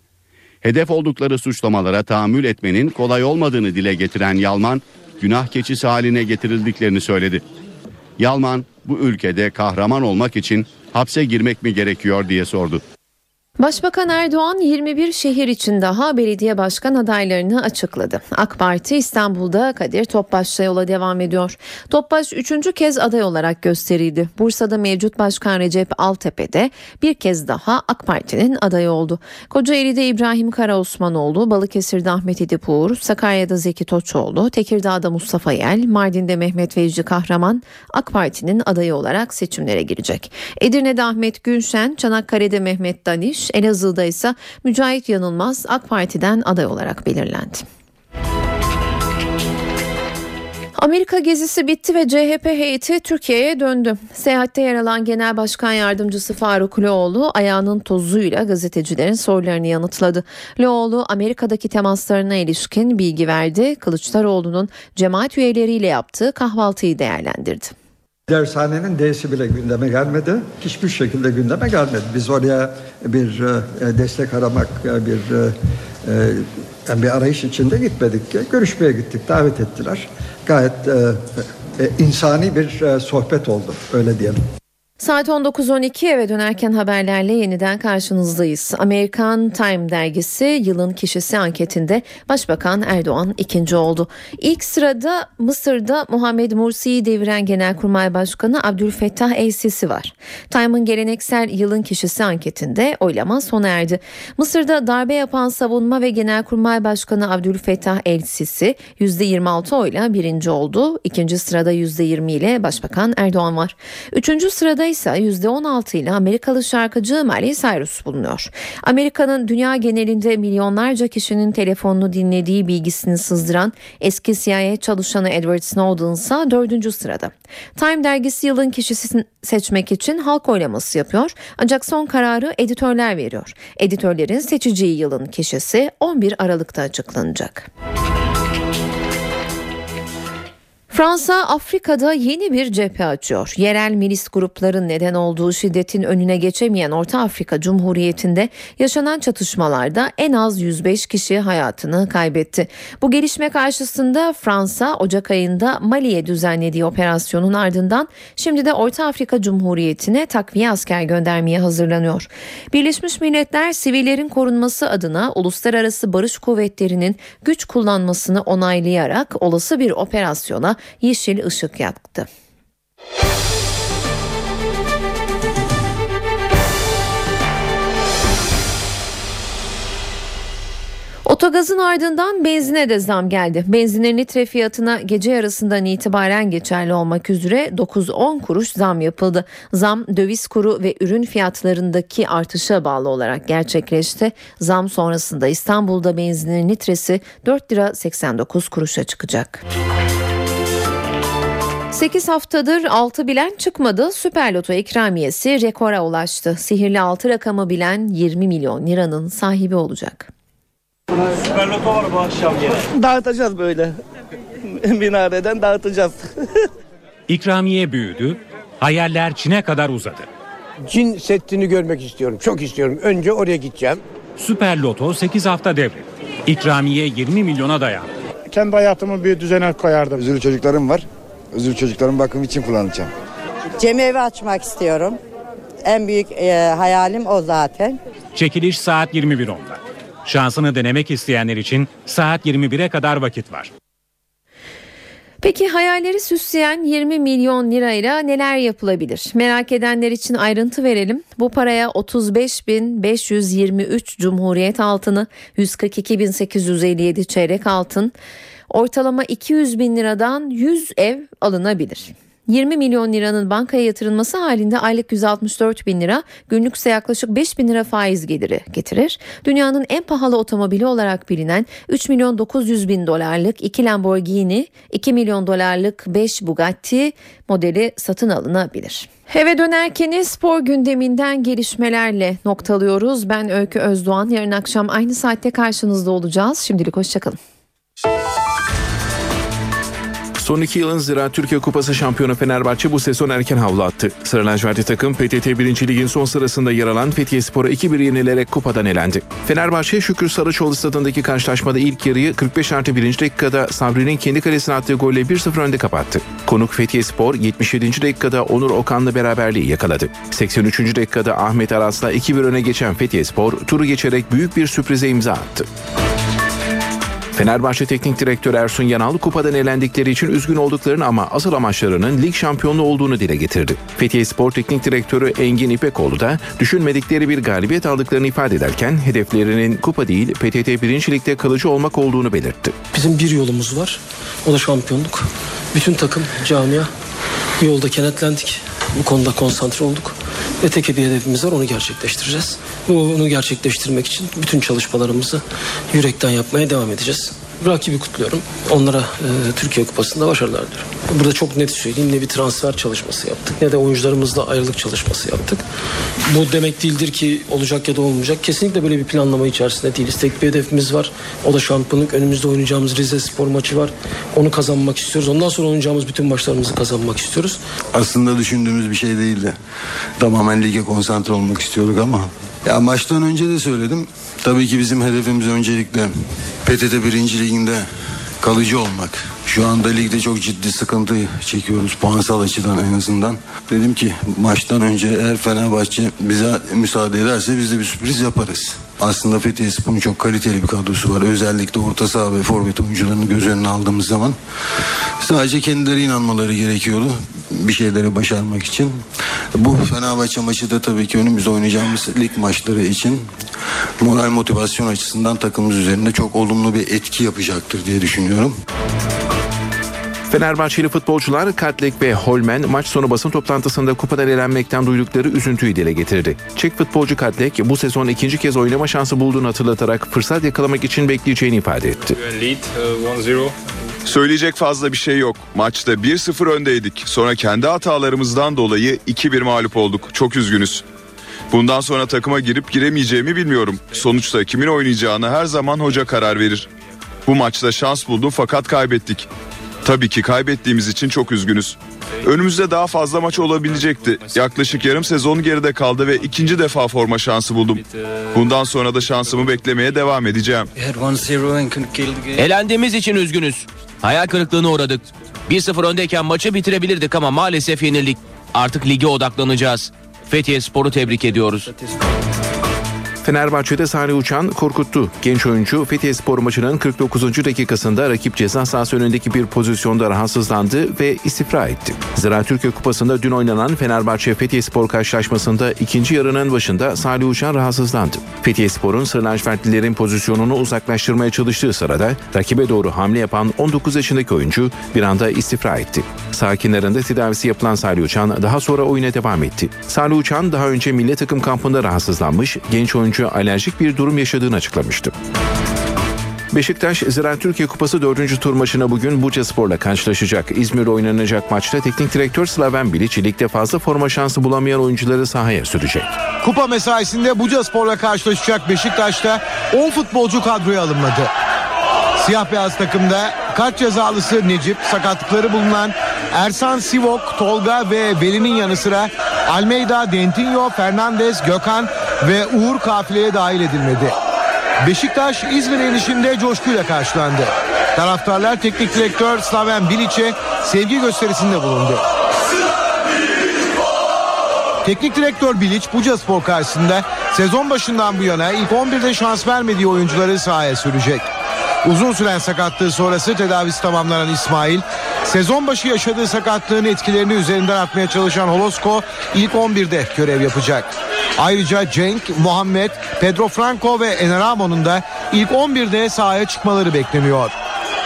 Hedef oldukları suçlamalara tahammül etmenin kolay olmadığını dile getiren Yalman, günah keçisi haline getirildiklerini söyledi. Yalman, bu ülkede kahraman olmak için hapse girmek mi gerekiyor diye sordu. Başbakan Erdoğan 21 şehir için daha belediye başkan adaylarını açıkladı. AK Parti İstanbul'da Kadir Topbaş'la yola devam ediyor. Topbaş 3. kez aday olarak gösterildi. Bursa'da mevcut başkan Recep Altepe'de bir kez daha AK Parti'nin adayı oldu. Kocaeli'de İbrahim Karaosmanoğlu, Balıkesir'de Ahmet Edip Uğur, Sakarya'da Zeki Toçoğlu, Tekirdağ'da Mustafa Yel, Mardin'de Mehmet Vecdi Kahraman AK Parti'nin adayı olarak seçimlere girecek. Edirne'de Ahmet Gülşen, Çanakkale'de Mehmet Daniş, Elazığ'da ise Mücahit Yanılmaz AK Parti'den aday olarak belirlendi. Amerika gezisi bitti ve CHP heyeti Türkiye'ye döndü. Seyahatte yer alan Genel Başkan Yardımcısı Faruk Loğlu ayağının tozuyla gazetecilerin sorularını yanıtladı. Loğlu Amerika'daki temaslarına ilişkin bilgi verdi. Kılıçdaroğlu'nun cemaat üyeleriyle yaptığı kahvaltıyı değerlendirdi. Dershanenin D'si bile gündeme gelmedi. Hiçbir şekilde gündeme gelmedi. Biz oraya bir destek aramak, bir arayış içinde gitmedik. Görüşmeye gittik, davet ettiler. Gayet insani bir sohbet oldu, öyle diyelim. Saat 19.12 eve dönerken haberlerle yeniden karşınızdayız. Amerikan Time dergisi yılın kişisi anketinde Başbakan Erdoğan ikinci oldu. İlk sırada Mısır'da Muhammed Mursi'yi deviren Genelkurmay Başkanı Abdülfettah El-Sisi var. Time'ın geleneksel yılın kişisi anketinde oylama sona erdi. Mısır'da darbe yapan savunma ve Genelkurmay Başkanı Abdülfettah El-Sisi %26 oyla birinci oldu. İkinci sırada %20 ile Başbakan Erdoğan var. Üçüncü sırada ise %16 ile Amerikalı şarkıcı Miley Cyrus bulunuyor. Amerika'nın dünya genelinde milyonlarca kişinin telefonunu dinlediği bilgisini sızdıran eski CIA çalışanı Edward Snowden ise 4. sırada. Time dergisi yılın kişisini seçmek için halk oylaması yapıyor ancak son kararı editörler veriyor. Editörlerin seçeceği yılın kişisi 11 Aralık'ta açıklanacak. Fransa, Afrika'da yeni bir cephe açıyor. Yerel milis grupların neden olduğu şiddetin önüne geçemeyen Orta Afrika Cumhuriyeti'nde yaşanan çatışmalarda en az 105 kişi hayatını kaybetti. Bu gelişme karşısında Fransa, Ocak ayında Mali'ye düzenlediği operasyonun ardından şimdi de Orta Afrika Cumhuriyeti'ne takviye asker göndermeye hazırlanıyor. Birleşmiş Milletler, sivillerin korunması adına uluslararası barış kuvvetlerinin güç kullanmasını onaylayarak olası bir operasyona yeşil ışık yaktı. Otogazın ardından benzine de zam geldi. Benzinin litre fiyatına gece yarısından itibaren geçerli olmak üzere 9-10 kuruş zam yapıldı. Zam döviz kuru ve ürün fiyatlarındaki artışa bağlı olarak gerçekleşti. Zam sonrasında İstanbul'da benzinin litresi 4 lira 89 kuruşa çıkacak. 8 haftadır 6 bilen çıkmadı. Süper Loto ikramiyesi rekora ulaştı. Sihirli 6 rakamı bilen 20 milyon liranın sahibi olacak. Süper Loto var bu akşam gene. Dağıtacağız böyle. Minareden dağıtacağız. İkramiye büyüdü. Hayaller Çin'e kadar uzadı. Çin Seddi'ni görmek istiyorum. Çok istiyorum. Önce oraya gideceğim. Süper Loto 8 hafta devrildi. İkramiye 20 milyona dayandı. Kendi hayatımı bir düzene koyardım. Üzülü çocuklarım var. Özür çocukların bakımı için kullanacağım. Cemevi açmak istiyorum. En büyük hayalim o zaten. Çekiliş saat 21.10'da. Şansını denemek isteyenler için saat 21'e kadar vakit var. Peki hayalleri süsleyen 20 milyon lirayla neler yapılabilir? Merak edenler için ayrıntı verelim. Bu paraya 35.523 Cumhuriyet altını, 142.857 çeyrek altın, ortalama 200 bin liradan 100 ev alınabilir. 20 milyon liranın bankaya yatırılması halinde aylık 164 bin lira, günlükse yaklaşık 5 bin lira faiz geliri getirir. Dünyanın en pahalı otomobili olarak bilinen 3 milyon 900 bin dolarlık 2 Lamborghini, 2 milyon dolarlık 5 Bugatti modeli satın alınabilir. Eve dönerkeni spor gündeminden gelişmelerle noktalıyoruz. Ben Öykü Özdoğan. Yarın akşam aynı saatte karşınızda olacağız. Şimdilik hoşçakalın. Son 2 yılın Ziraat Türkiye Kupası şampiyonu Fenerbahçe bu sezon erken havlu attı. Sarı lacivertli takım PTT 1. Lig'in son sırasında yer alan Fethiyespor'a 2-1 yenilerek kupadan elendi. Fenerbahçe Şükrü Saraçoğlu stadındaki karşılaşmada ilk yarıyı 45+1. Dakikada Sabri'nin kendi kalesine attığı golle 1-0 önde kapattı. Konuk Fethiyespor 77. dakikada Onur Okan'la beraberliği yakaladı. 83. dakikada Ahmet Aras'la 2-1 öne geçen Fethiyespor turu geçerek büyük bir sürprize imza attı. Fenerbahçe Teknik Direktörü Ersun Yanal kupadan elendikleri için üzgün olduklarını ama asıl amaçlarının lig şampiyonluğu olduğunu dile getirdi. Fethiyespor Teknik Direktörü Engin İpekoğlu da düşünmedikleri bir galibiyet aldıklarını ifade ederken hedeflerinin kupa değil PTT 1. Lig'de kalıcı olmak olduğunu belirtti. Bizim bir yolumuz var, o da şampiyonluk. Bütün takım, camia yolda kenetlendik, bu konuda konsantre olduk. Ve tek bir hedefimiz var, onu gerçekleştireceğiz. Onu gerçekleştirmek için bütün çalışmalarımızı yürekten yapmaya devam edeceğiz. Rakibi kutluyorum. Onlara Türkiye Kupası'nda başarılar diliyorum. Burada çok net söyleyeyim, ne bir transfer çalışması yaptık ne de oyuncularımızla ayrılık çalışması yaptık. Bu demek değildir ki olacak ya da olmayacak. Kesinlikle böyle bir planlama içerisinde değiliz. Tek bir hedefimiz var. O da şampiyonluk. Önümüzde oynayacağımız Rizespor maçı var. Onu kazanmak istiyoruz. Ondan sonra oynayacağımız bütün maçlarımızı kazanmak istiyoruz. Aslında düşündüğümüz bir şey değildi. Tamamen lige konsantre olmak istiyorduk ama ya maçtan önce de söyledim. Tabii ki bizim hedefimiz öncelikle PTT 1. Lig'inde kalıcı olmak. Şu anda ligde çok ciddi sıkıntı çekiyoruz puansal açıdan en azından. Dedim ki maçtan önce eğer Fenerbahçe bize müsaade ederse biz de bir sürpriz yaparız. Aslında Fethiyespor'un çok kaliteli bir kadrosu var. Özellikle orta saha ve forvet oyuncularını göz önüne aldığımız zaman sadece kendileri inanmaları gerekiyordu bir şeyleri başarmak için. Bu Fenerbahçe maçı da tabii ki önümüzde oynayacağımız lig maçları için moral motivasyon açısından takımımız üzerinde çok olumlu bir etki yapacaktır diye düşünüyorum. Fenerbahçeli futbolcular Katlek ve Holmen maç sonu basın toplantısında kupadan elenmekten duydukları üzüntüyü dile getirdi. Çek futbolcu Katlek bu sezon ikinci kez oynama şansı bulduğunu hatırlatarak fırsat yakalamak için bekleyeceğini ifade etti. Söyleyecek fazla bir şey yok. Maçta 1-0 öndeydik. Sonra kendi hatalarımızdan dolayı 2-1 mağlup olduk. Çok üzgünüz. Bundan sonra takıma girip giremeyeceğimi bilmiyorum. Sonuçta kimin oynayacağına her zaman hoca karar verir. Bu maçta şans buldum fakat kaybettik. Tabii ki kaybettiğimiz için çok üzgünüz. Önümüzde daha fazla maç olabilecekti. Yaklaşık yarım sezon geride kaldı ve ikinci defa forma şansı buldum. Bundan sonra da şansımı beklemeye devam edeceğim. Elendiğimiz için üzgünüz. Hayal kırıklığına uğradık. 1-0 öndeyken maçı bitirebilirdik ama maalesef yenildik. Artık lige odaklanacağız. Fethiyespor'u tebrik ediyoruz. Fenerbahçe'de sahne uçan korkuttu. Genç oyuncu Fethiyespor maçının 49. dakikasında rakip ceza sahası önündeki bir pozisyonda rahatsızlandı ve istifra etti. Ziraat Türkiye Kupası'nda dün oynanan Fenerbahçe-Fethiyespor karşılaşmasında ikinci yarının başında Salih Uçan rahatsızlandı. Fethiyespor'un sarı lacivertlilerin pozisyonunu uzaklaştırmaya çalıştığı sırada rakibe doğru hamle yapan 19 yaşındaki oyuncu bir anda istifra etti. Sağ kenarında tedavisi yapılan Salih Uçan daha sonra oyuna devam etti. Salih Uçan daha önce milli takım kampında rahatsızlanmış, genç oyuncu alerjik bir durum yaşadığını açıklamıştı. Beşiktaş, Ziraat Türkiye Kupası 4. tur maçına bugün Bucaspor'la karşılaşacak. İzmir'de oynanacak maçta teknik direktör Slaven Bilic, ligde fazla forma şansı bulamayan oyuncuları sahaya sürecek. Kupa mesaisinde Bucaspor'la karşılaşacak Beşiktaş'ta 10 futbolcu kadroya alınmadı. Siyah beyaz takımda kart cezalısı Necip, sakatlıkları bulunan Ersan Sivok, Tolga ve Veli'nin yanı sıra Almeida, Dentinho, Fernandez, Gökhan ve Uğur kafileye dahil edilmedi. Beşiktaş İzmir erişinde coşkuyla karşılandı. Taraftarlar teknik direktör Slaven Bilic'e sevgi gösterisinde bulundu. Teknik direktör Bilic, Bucaspor karşısında sezon başından bu yana ilk 11'de şans vermediği oyuncuları sahaya sürecek. Uzun süren sakatlığı sonrası tedavisi tamamlanan İsmail, Sezon başı yaşadığı sakatlığın etkilerini üzerinden atmaya çalışan Holosko ilk 11'de görev yapacak. Ayrıca Cenk, Muhammed, Pedro Franco ve Eneramo'nun da ilk 11'de sahaya çıkmaları bekleniyor.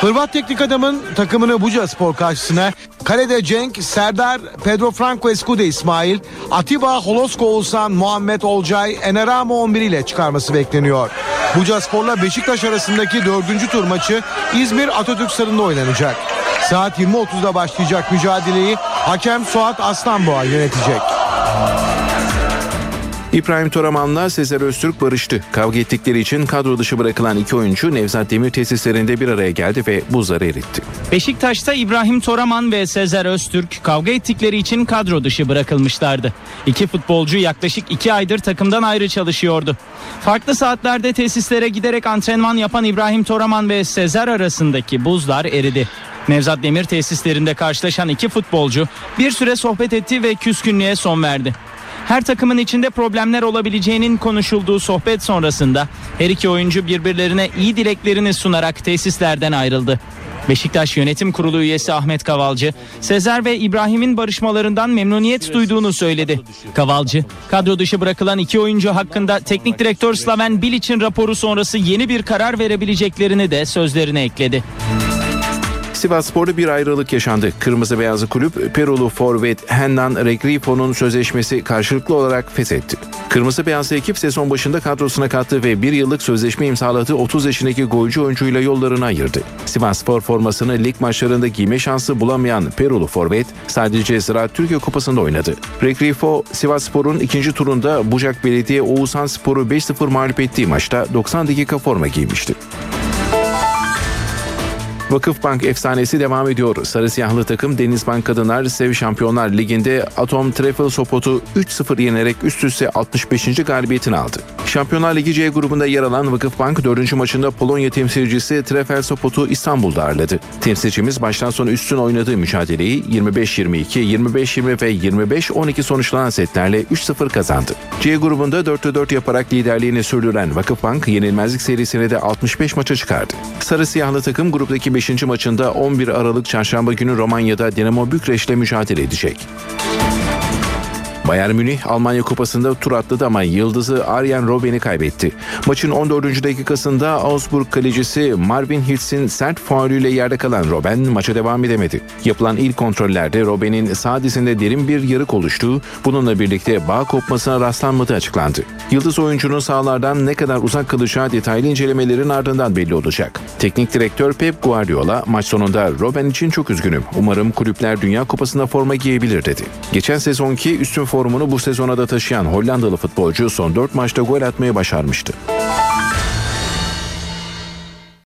Hırvat teknik adamın takımını Bucaspor karşısına kalede Cenk, Serdar, Pedro Franco, Eskude İsmail, Atiba, Holosko, Oğuzhan, Muhammed, Olcay, Eneramo 11 ile çıkarması bekleniyor. Bucaspor'la Beşiktaş arasındaki 4. tur maçı İzmir Atatürk Sarı'nda oynanacak. Saat 20.30'da başlayacak mücadeleyi hakem Suat Aslanboğa yönetecek. İbrahim Toraman'la Sezer Öztürk barıştı. Kavga ettikleri için kadro dışı bırakılan iki oyuncu Nevzat Demir tesislerinde bir araya geldi ve buzları eritti. Beşiktaş'ta İbrahim Toraman ve Sezer Öztürk kavga ettikleri için kadro dışı bırakılmışlardı. İki futbolcu yaklaşık 2 aydır takımdan ayrı çalışıyordu. Farklı saatlerde tesislere giderek antrenman yapan İbrahim Toraman ve Sezer arasındaki buzlar eridi. Nevzat Demir tesislerinde karşılaşan iki futbolcu bir süre sohbet etti ve küskünlüğe son verdi. Her takımın içinde problemler olabileceğinin konuşulduğu sohbet sonrasında her iki oyuncu birbirlerine iyi dileklerini sunarak tesislerden ayrıldı. Beşiktaş Yönetim Kurulu üyesi Ahmet Kavalcı, Sezer ve İbrahim'in barışmalarından memnuniyet duyduğunu söyledi. Kavalcı, kadro dışı bırakılan iki oyuncu hakkında teknik direktör Slaven Bilic'in raporu sonrası yeni bir karar verebileceklerini de sözlerine ekledi. Sivasspor'da bir ayrılık yaşandı. Kırmızı Beyazlı Kulüp, Perulu forvet Hennan Regrifo'nun sözleşmesi karşılıklı olarak feshetti. Kırmızı Beyazlı ekip sezon başında kadrosuna kattı ve 1 yıllık sözleşme imzaladığı 30 yaşındaki golcü oyuncuyla yollarını ayırdı. Sivasspor formasını lig maçlarında giyme şansı bulamayan Perulu forvet sadece Ziraat Türkiye Kupası'nda oynadı. Regrifo, Sivasspor'un 2. turunda Bucak Belediye Oğuzhanspor'u 5-0 mağlup ettiği maçta 90 dakika forma giymişti. Vakıfbank efsanesi devam ediyor. Sarı siyahlı takım Denizbank Kadınlar Sev Şampiyonlar Ligi'nde Atom Trefl Sopot'u 3-0 yenerek üst üste 65. galibiyetini aldı. Şampiyonlar Ligi C grubunda yer alan Vakıfbank 4. maçında Polonya temsilcisi Trefl Sopot'u İstanbul'da ağırladı. Temsilcimiz baştan sona üstün oynadığı mücadeleyi 25-22, 25-20 ve 25-12 sonuçlanan setlerle 3-0 kazandı. C grubunda 4-4 yaparak liderliğini sürdüren Vakıfbank yenilmezlik serisine de 65 maça çıkardı. Sarı siyahlı takım gruptaki 5. maçında 11 Aralık Çarşamba günü Romanya'da Dinamo Bükreş'le mücadele edecek. Bayern Münih Almanya Kupası'nda tur atladı ama yıldızı Arjen Robben'i kaybetti. Maçın 14. dakikasında Augsburg kalecisi Marvin Hitz'in sert faulüyle yerde kalan Robben maça devam edemedi. Yapılan ilk kontrollerde Robben'in sağ dizinde derin bir yarık oluştuğu, bununla birlikte bağ kopmasına rastlanmadığı açıklandı. Yıldız oyuncunun sahalardan ne kadar uzak kalacağı detaylı incelemelerin ardından belli olacak. Teknik direktör Pep Guardiola maç sonunda Robben için çok üzgünüm. Umarım kulüpler Dünya Kupası'nda forma giyebilir dedi. Geçen sezonki üstün formunu bu sezona da taşıyan Hollandalı futbolcu son 4 maçta gol atmayı başarmıştı.